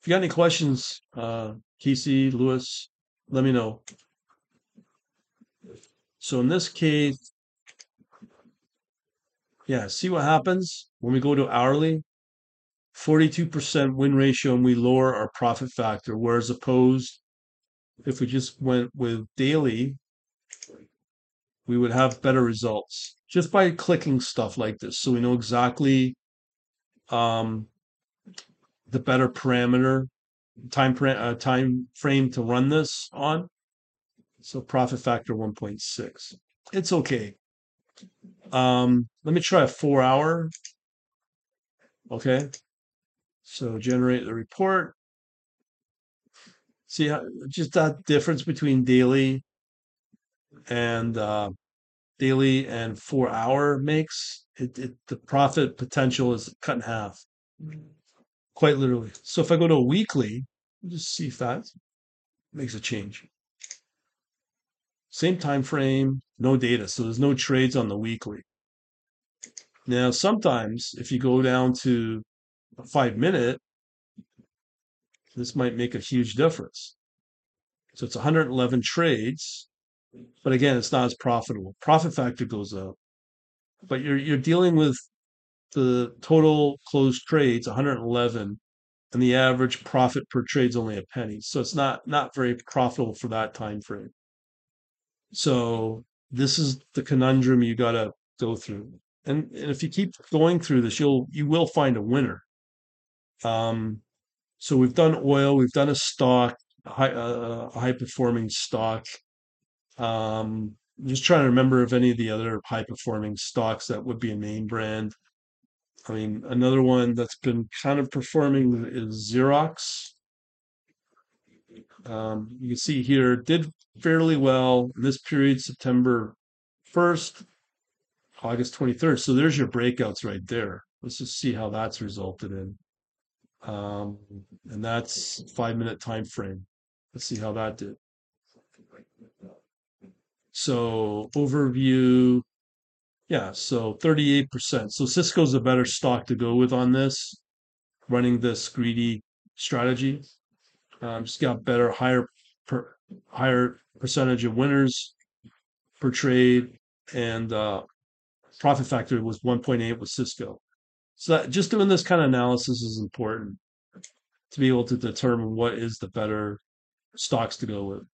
If you got any questions, uh, Casey, Lewis, let me know. So in this case, yeah, see what happens when we go to hourly, forty-two percent win ratio, and we lower our profit factor. Whereas opposed, if we just went with daily, we would have better results just by clicking stuff like this. So we know exactly um, the better parameter time frame, uh, time frame to run this on. So profit factor one point six. It's okay. Um, let me try a four hour. Okay. So generate the report. See how just that difference between daily and uh, daily and four hour makes it, it the profit potential is cut in half, quite literally. So if I go to weekly, just see if that makes a change. Same time frame, no data, so there's no trades on the weekly. Now sometimes if you go down to a five minute, this might make a huge difference. So it's one hundred eleven trades, but again, it's not as profitable. Profit factor goes up, but you're you're dealing with the total closed trades, one hundred eleven, and the average profit per trade is only a penny. So it's not not very profitable for that time frame. So this is the conundrum you got to go through. And, and if you keep going through this, you'll you will find a winner. Um, so we've done oil, we've done a stock, a high, uh, a high performing stock. Um, I'm just trying to remember if any of the other high performing stocks that would be a name brand. I mean, another one that's been kind of performing is Xerox. Um, you can see here, did fairly well in this period, September first, August twenty-third. So there's your breakouts right there. Let's just see how that's resulted in. Um, and that's five minute time frame. Let's see how that did. So overview. Yeah, so thirty-eight percent. So Cisco's a better stock to go with on this, running this greedy strategy. Um, just got better, higher per, higher percentage of winners per trade, and uh, profit factor was one point eight with Cisco. So that, just doing this kind of analysis is important to be able to determine what is the better stocks to go with.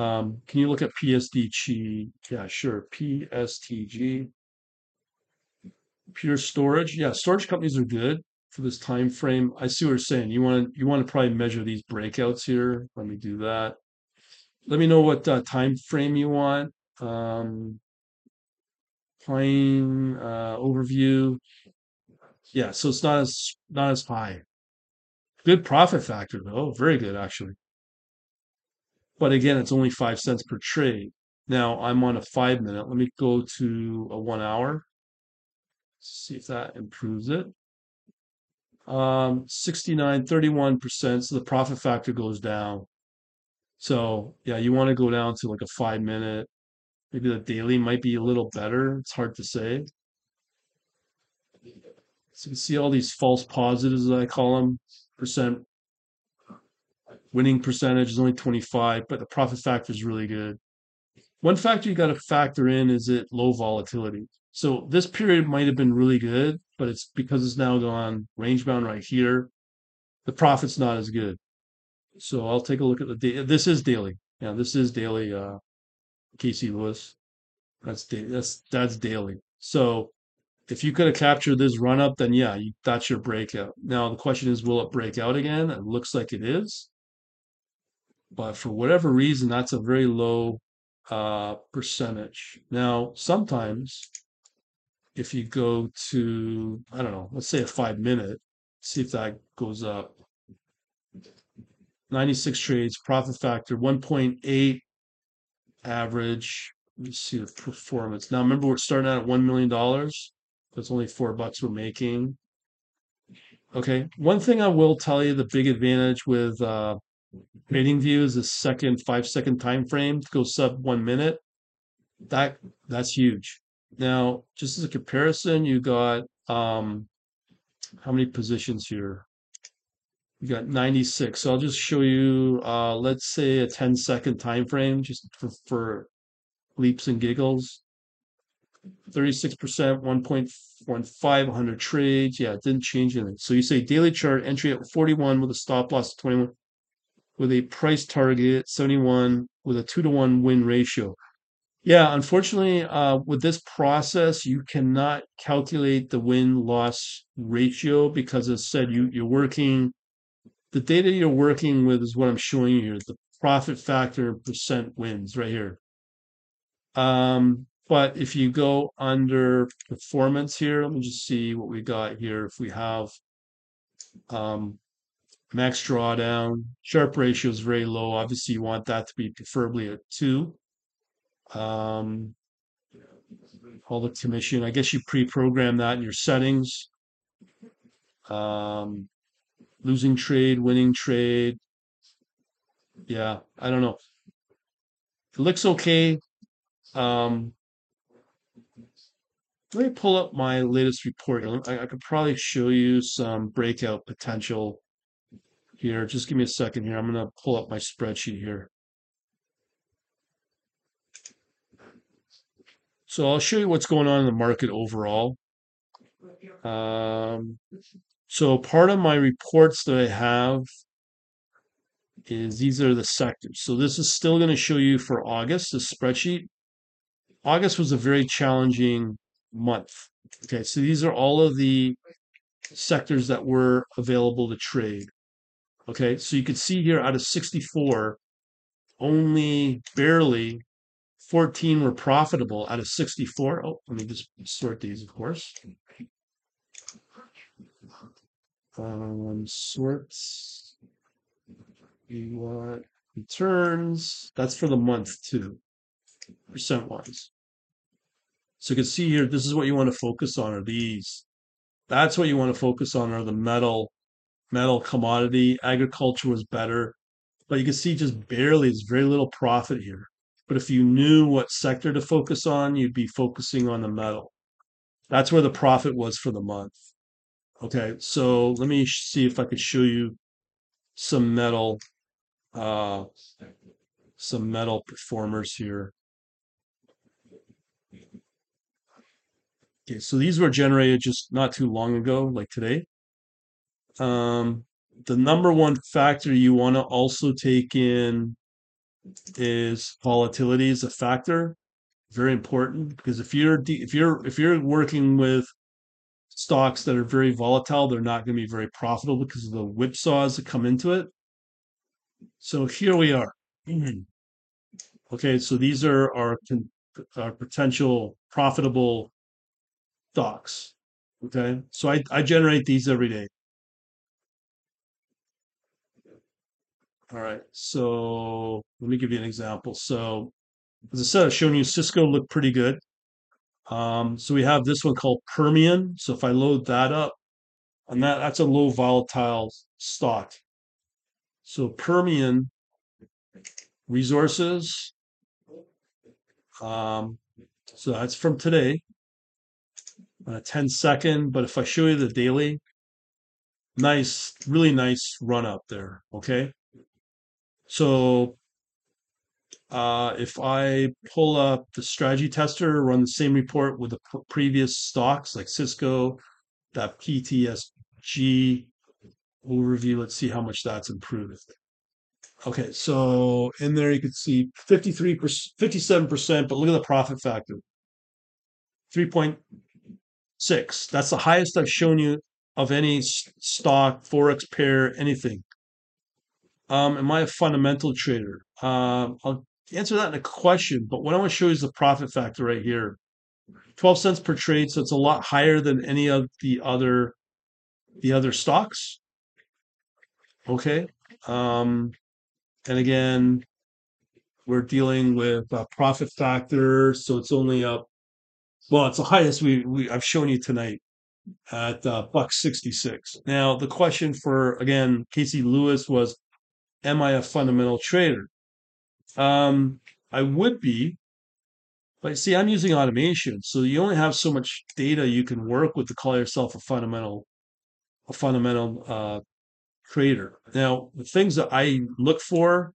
Um, can you look at P S T G? Yeah, sure. P S T G. Pure storage. Yeah, storage companies are good for this time frame. I see what you're saying. You want to you want to probably measure these breakouts here. Let me do that. Let me know what uh, time frame you want. Um, Pine uh, overview. Yeah, so it's not as not as high. Good profit factor though. Very good actually. But again, it's only five cents per trade. Now I'm on a five minute. Let me go to a one hour. See if that improves it. Um, sixty-nine, thirty-one percent. So the profit factor goes down. So yeah, you want to go down to like a five minute. Maybe the daily might be a little better. It's hard to say. So you can see all these false positives, as I call them, percent. Winning percentage is only twenty-five, but the profit factor is really good. One factor you got to factor in is it low volatility. So this period might have been really good, but it's because it's now gone range bound right here. The profit's not as good. So I'll take a look at the data. This is daily. Yeah, this is daily. Uh, Casey Lewis. That's da that's that's daily. So if you could have captured this run up, then yeah, you, that's your breakout. Now the question is, will it break out again? It looks like it is. But for whatever reason, that's a very low uh, percentage. Now, sometimes if you go to, I don't know, let's say a five minute, see if that goes up. ninety-six trades, profit factor, one point eight average. Let me see the performance. Now, remember, we're starting out at one million dollars. That's only four bucks we're making. Okay. One thing I will tell you, the big advantage with uh, TradingView is the second five second time frame to go sub one minute. That that's huge. Now, just as a comparison, you got um, how many positions here? You got ninety-six. So I'll just show you. Uh, let's say a ten second time frame, just for, for leaps and giggles. Thirty-six percent, one point one five hundred trades. Yeah, it didn't change anything. So you say daily chart entry at forty-one with a stop loss of twenty-one. With a price target seventy-one with a two to one win ratio. Yeah, unfortunately, uh, with this process, you cannot calculate the win loss ratio because, as I said, you, you're working the data you're working with is what I'm showing you here. The profit factor percent wins right here. Um, but if you go under performance here, let me just see what we got here. If we have um, max drawdown, Sharpe ratio is very low. Obviously, you want that to be preferably at two. Um, all the commission, I guess you pre-program that in your settings. Um, losing trade, winning trade. Yeah, I don't know. It looks okay. Um, let me pull up my latest report. I, I could probably show you some breakout potential here. Just give me a second here. I'm going to pull up my spreadsheet here. So I'll show you what's going on in the market overall. Um, so part of my reports that I have is these are the sectors. So this is still going to show you for August, this spreadsheet. August was a very challenging month. Okay, so these are all of the sectors that were available to trade. Okay, so you can see here out of sixty-four, only barely fourteen were profitable out of sixty-four. Oh, let me just sort these, of course. Um, sorts. We want returns. That's for the month too, percent wise. So you can see here, this is what you want to focus on are these. That's what you want to focus on are the metal, metal commodity. Agriculture was better, but you can see just barely, there's very little profit here. But if you knew what sector to focus on, you'd be focusing on the metal. That's where the profit was for the month. Okay, so let me see if I could show you some metal, uh, some metal performers here. Okay, so these were generated just not too long ago, like today. Um, the number one factor you want to also take in is volatility is a factor, very important, because if you're if you're if you're working with stocks that are very volatile, they're not going to be very profitable because of the whipsaws that come into it. So here we are. Okay, so these are our, our potential profitable stocks. Okay, so I, I generate these every day. All right, so let me give you an example. So as I said, I've shown you Cisco looked pretty good. Um, so we have this one called Permian. So if I load that up, and that, that's a low volatile stock. So Permian Resources. Um, so that's from today on a ten second. But if I show you the daily, nice, really nice run up there. Okay. So uh, if I pull up the strategy tester, run the same report with the p previous stocks like Cisco, that P S T G overview, let's see how much that's improved. Okay, so in there you can see fifty-three percent, fifty-seven percent, but look at the profit factor, three point six. That's the highest I've shown you of any stock, Forex pair, anything. Um, am I a fundamental trader? Um, I'll answer that in a question, but what I want to show you is the profit factor right here. twelve cents per trade, so it's a lot higher than any of the other the other stocks. Okay. Um, and again, we're dealing with a profit factor, so it's only up, well, it's the highest we, we I've shown you tonight at uh, buck sixty-six. Now, the question for, again, Casey Lewis was, am I a fundamental trader? Um, I would be, but see, I'm using automation, so you only have so much data you can work with to call yourself a fundamental, a fundamental uh, trader. Now, the things that I look for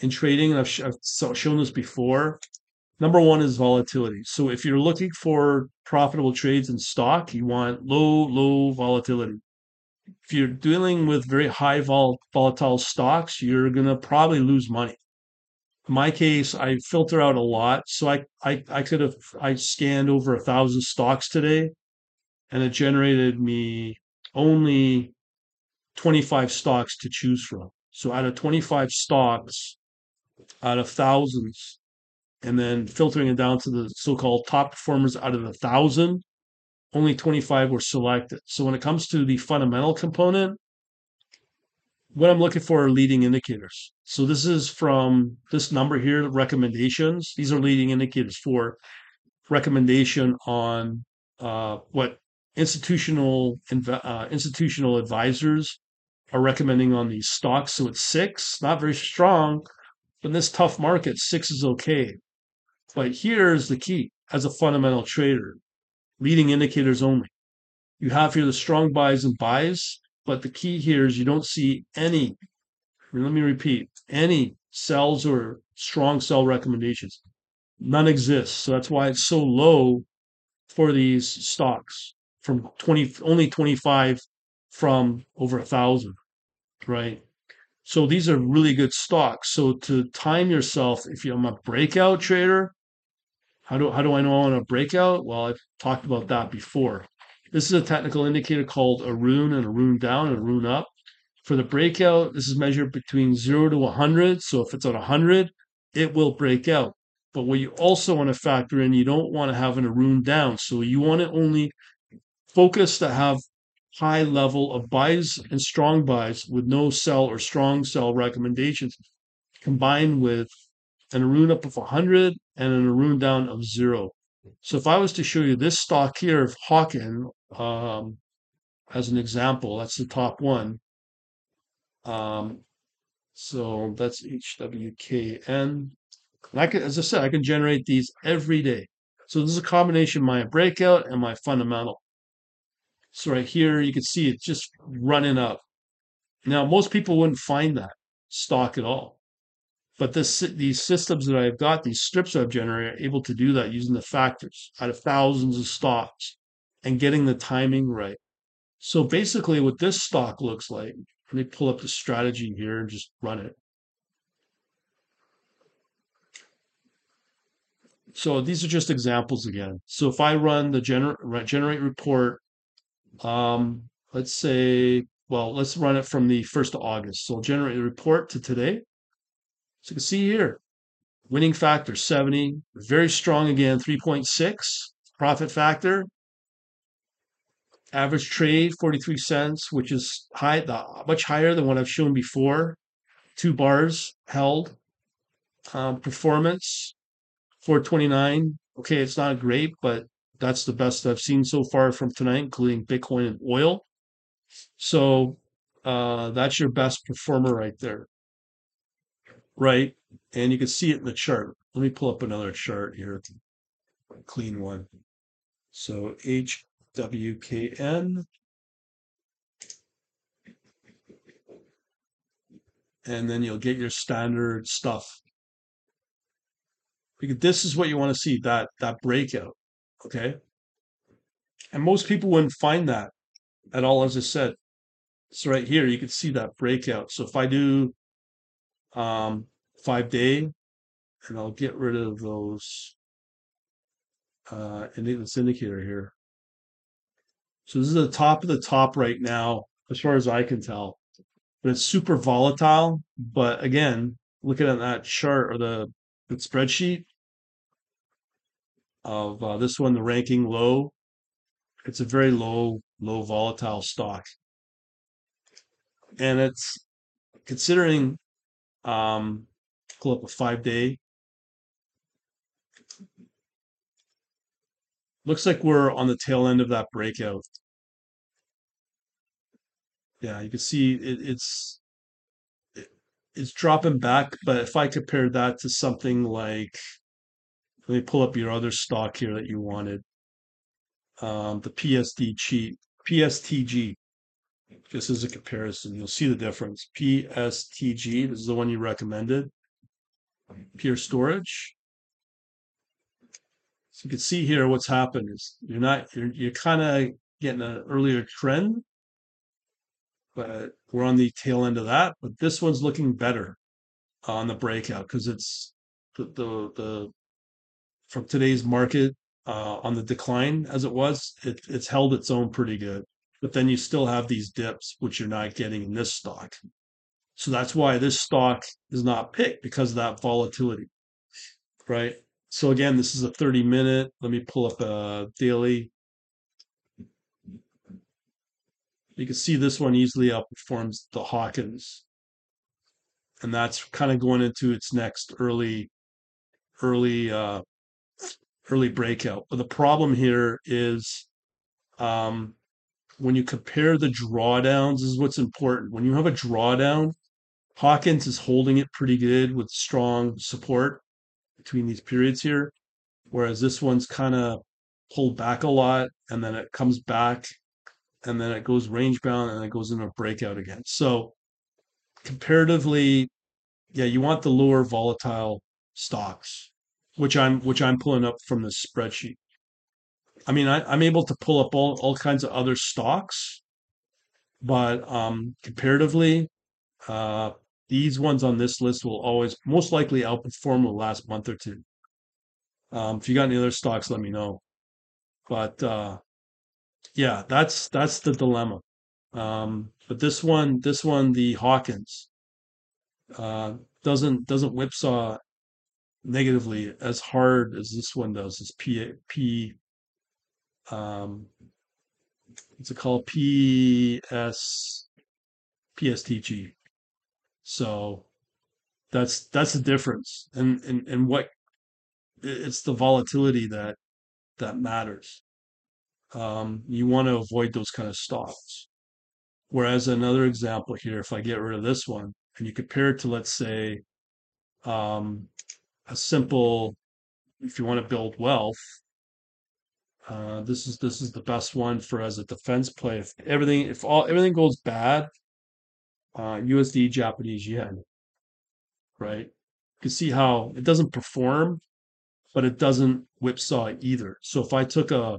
in trading, and I've, sh I've shown this before. Number one is volatility. So if you're looking for profitable trades in stock, you want low, low volatility. If you're dealing with very high vol volatile stocks, you're going to probably lose money. In my case, I filter out a lot. So I, I, I could have, I scanned over a thousand stocks today and it generated me only twenty-five stocks to choose from. So out of twenty-five stocks, out of thousands, and then filtering it down to the so-called top performers out of the thousand, only twenty-five were selected. So when it comes to the fundamental component, what I'm looking for are leading indicators. So this is from this number here, recommendations. These are leading indicators for recommendation on uh, what institutional uh, institutional advisors are recommending on these stocks. So it's six, not very strong. But in this tough market, six is okay. But here's the key as a fundamental trader, leading indicators only. You have here the strong buys and buys, but the key here is you don't see any, let me repeat, any sells or strong sell recommendations. None exists. So that's why it's so low for these stocks, from twenty, only twenty-five from over a thousand, right? So these are really good stocks. So to time yourself, if you're a breakout trader, how do how do I know I'm on a breakout? Well, I've talked about that before. This is a technical indicator called a rune and a rune down and a rune up. For the breakout, this is measured between zero to one hundred. So if it's at one hundred, it will break out. But what you also want to factor in, you don't want to have an rune down. So you want to only focus to have high level of buys and strong buys with no sell or strong sell recommendations, combined with an Arun up of one hundred and an Arun down of zero. So if I was to show you this stock here of Hawken um, as an example, that's the top one. Um, so that's H W K N. And I can, as I said, I can generate these every day. So this is a combination of my breakout and my fundamental. So right here, you can see it's just running up. Now, most people wouldn't find that stock at all. But this, these systems that I've got, these strips I've generated, are able to do that using the factors out of thousands of stocks and getting the timing right. So basically what this stock looks like, let me pull up the strategy here and just run it. So these are just examples again. So if I run the gener- generate report, um let's say well let's run it from the first of August, so I'll generate a report to today. So you can see here, winning factor seventy, very strong again, three point six profit factor, average trade forty-three cents, which is high, the, much higher than what I've shown before. Two bars held, um, performance four twenty-nine. Okay, it's not great, but that's the best I've seen so far from tonight, including Bitcoin and oil. So uh, that's your best performer right there, right? And you can see it in the chart. Let me pull up another chart here, a clean one. So H W K N. And then you'll get your standard stuff. Because this is what you want to see, that that breakout. Okay, and most people wouldn't find that at all, as I said. So right here, you can see that breakout. So if I do um, five day, and I'll get rid of those, uh, and this indicator here. So this is the top of the top right now, as far as I can tell. But it's super volatile. But again, looking at that chart or the, the spreadsheet, of uh, this one, the ranking low, it's a very low, low volatile stock. And it's considering, um, pull up a five day. Looks like we're on the tail end of that breakout. Yeah, you can see it, it's, it, it's dropping back. But if I compare that to something like, let me pull up your other stock here that you wanted. Um, the P S T G, P S T G, just as a comparison. You'll see the difference. P S T G, this is the one you recommended. Pure storage. So you can see here what's happened is you're not, you're, you're kind of getting an earlier trend, but we're on the tail end of that. But this one's looking better on the breakout because it's the, the, the, from today's market uh, on the decline as it was, it, it's held its own pretty good. but then you still have these dips, which you're not getting in this stock. So that's why this stock is not picked, because of that volatility, right? So again, this is a thirty minute. Let me pull up a daily. You can see this one easily outperforms the Hawkins. And that's kind of going into its next early, early, uh, early breakout. But the problem here is um, when you compare the drawdowns, this is what's important. When you have a drawdown, Hawkins is holding it pretty good with strong support between these periods here, whereas this one's kind of pulled back a lot, and then it comes back, and then it goes range bound, and it goes into a breakout again. So comparatively, yeah, you want the lower volatile stocks, which I'm which I'm pulling up from the spreadsheet. I mean, I, I'm able to pull up all, all kinds of other stocks, but um, comparatively, uh, these ones on this list will always most likely outperform the last month or two. Um, if you got any other stocks, let me know. But uh, yeah, that's that's the dilemma. Um, but this one, this one, the Hawkins, uh, doesn't doesn't whipsaw negatively as hard as this one does. This P P, um, what's it called? P S P S T G. So that's that's the difference, and and and what it's the volatility that that matters. Um, you want to avoid those kind of stocks. Whereas another example here, if I get rid of this one and you compare it to, let's say, um, a simple, if you want to build wealth, uh, this is this is the best one for as a defense play. If everything, if all everything goes bad, uh, U S D, Japanese yen, right? You can see how it doesn't perform, but it doesn't whipsaw either. So if I took a,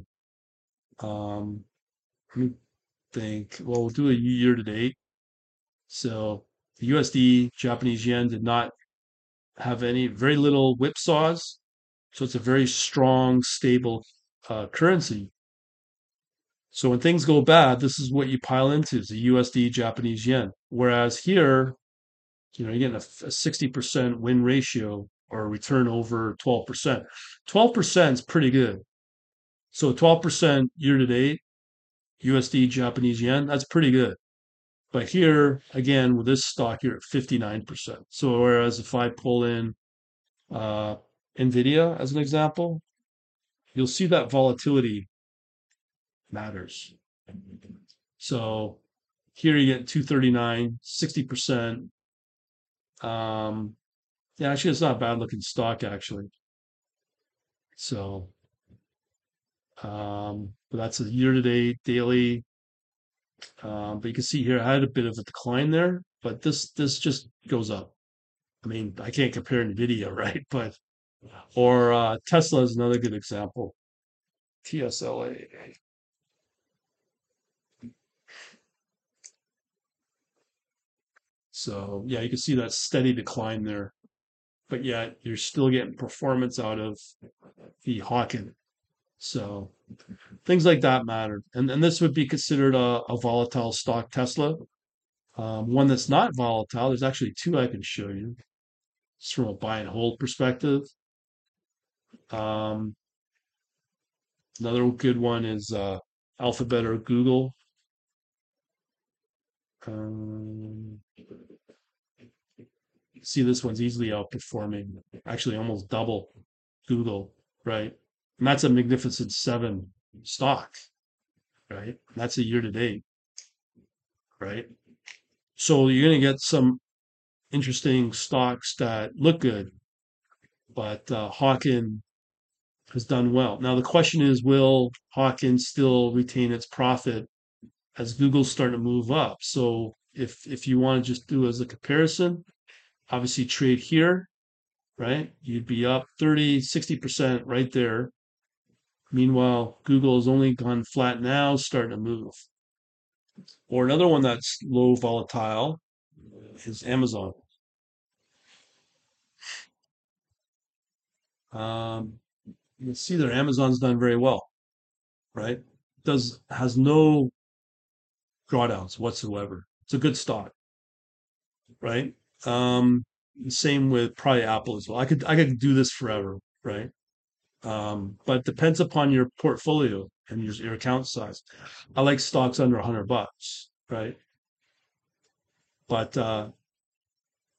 um, let me think, well, we'll do a year to date. So the U S D, Japanese yen did not have any, very little whipsaws. So it's a very strong, stable uh, currency. So when things go bad, this is what you pile into, is the U S D, Japanese yen. Whereas here, you know, you're getting a, a sixty percent win ratio or return over twelve percent. twelve percent is pretty good. So twelve percent year to date, U S D, Japanese yen, that's pretty good. But here, again, with this stock, you're at fifty-nine percent. So whereas if I pull in uh, NVIDIA as an example, you'll see that volatility matters. So here you get two thirty-nine, sixty percent. Um, yeah, actually, it's not a bad looking stock, actually. So... Um, but that's a year-to-date daily. Um, but you can see here, I had a bit of a decline there, but this this just goes up. I mean, I can't compare NVIDIA, right? But or uh, Tesla is another good example. T S L A. So yeah, you can see that steady decline there, but yeah, you're still getting performance out of the Hawkins. So things like that matter. And, and this would be considered a, a volatile stock, Tesla. Um, one that's not volatile, there's actually two I can show you. It's from a buy and hold perspective. Um, another good one is uh, Alphabet or Google. Um, see, this one's easily outperforming, actually almost double Google, right? And that's a Magnificent Seven stock, right? And that's a year-to-date, right? So you're going to get some interesting stocks that look good, but uh, Hawkins has done well. Now, the question is, will Hawkins still retain its profit as Google's starting to move up? So if, if you want to just do as a comparison, obviously trade here, right? You'd be up thirty, sixty percent right there. Meanwhile, Google has only gone flat now, starting to move. Or another one that's low volatile is Amazon. Um, you can see that Amazon's done very well, right? Does has no drawdowns whatsoever. It's a good stock, right? Um, same with probably Apple as well. I could I could do this forever, right? Um, but it depends upon your portfolio and your, your account size. I like stocks under a hundred bucks, right? But uh,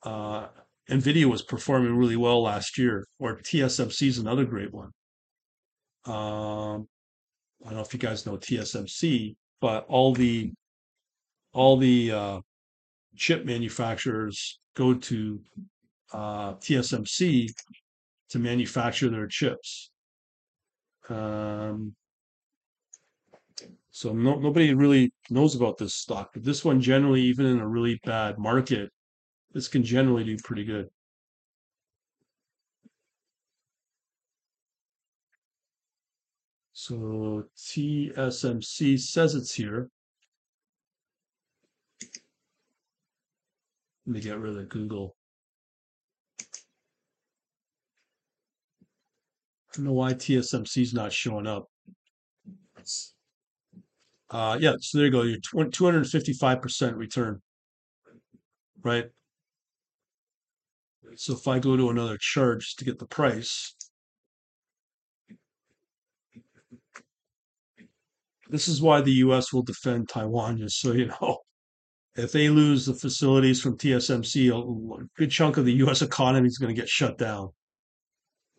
uh, NVIDIA was performing really well last year, or T S M C is another great one. Um, I don't know if you guys know T S M C, but all the all the uh, chip manufacturers go to uh, T S M C to manufacture their chips. Um, so no, nobody really knows about this stock, but this one generally, even in a really bad market, this can generally do pretty good. So T S M C says it's here. Let me get rid of Google. I don't know why T S M C is not showing up. Uh, yeah, so there you go. Your two hundred fifty-five percent return, right? So if I go to another chart just to get the price, this is why the U S will defend Taiwan, just so you know. If they lose the facilities from T S M C, a good chunk of the U S economy is going to get shut down.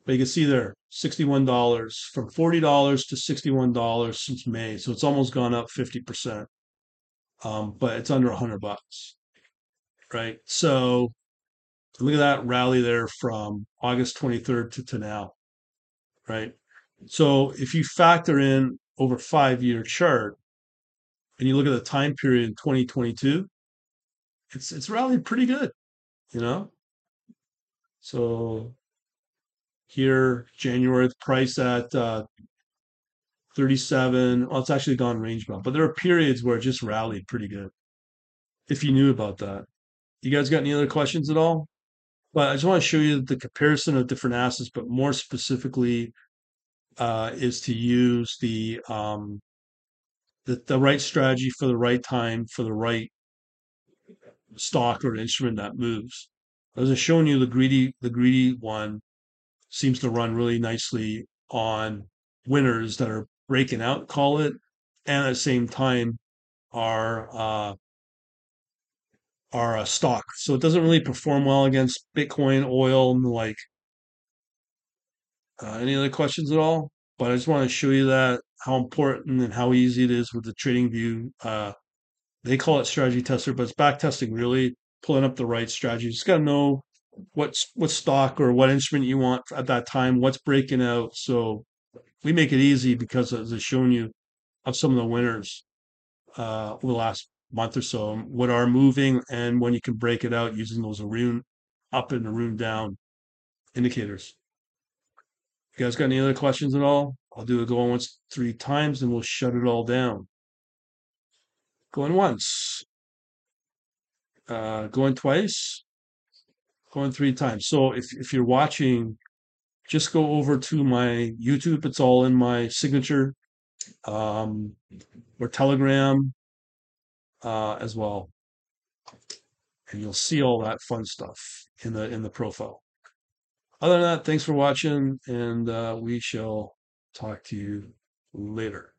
But you can see there, sixty-one dollars, from forty dollars to sixty-one dollars since May. So it's almost gone up fifty percent, um, but it's under a hundred bucks, right? So look at that rally there from August twenty-third to, to now, right? So if you factor in over five-year chart, and you look at the time period in twenty twenty-two, it's it's rallied pretty good, you know. So here, January, the price at uh, thirty-seven. Well, it's actually gone range bound, but there are periods where it just rallied pretty good. If you knew about that, you guys got any other questions at all? But I just want to show you the comparison of different assets, but more specifically, uh, is to use the um. The, the right strategy for the right time for the right stock or instrument that moves. As I've shown you, the greedy the greedy one seems to run really nicely on winners that are breaking out, call it, and at the same time are uh, are a stock. So it doesn't really perform well against Bitcoin, oil, and the like. Uh, any other questions at all? But I just want to show you that, how important and how easy it is with the TradingView. Uh, they call it strategy tester, but it's back testing, really pulling up the right strategy. You just got to know what's, what stock or what instrument you want at that time, what's breaking out. So we make it easy because, as I've shown you, of some of the winners uh, over the last month or so, what are moving and when you can break it out using those maroon up and maroon down indicators. You guys got any other questions at all? I'll do it going once, three times, and we'll shut it all down. Going once. Uh, going twice. Going three times. So if, if you're watching, just go over to my YouTube. It's all in my signature. Um, or Telegram uh, as well. And you'll see all that fun stuff in the, in the profile. Other than that, thanks for watching, and uh, we shall talk to you later.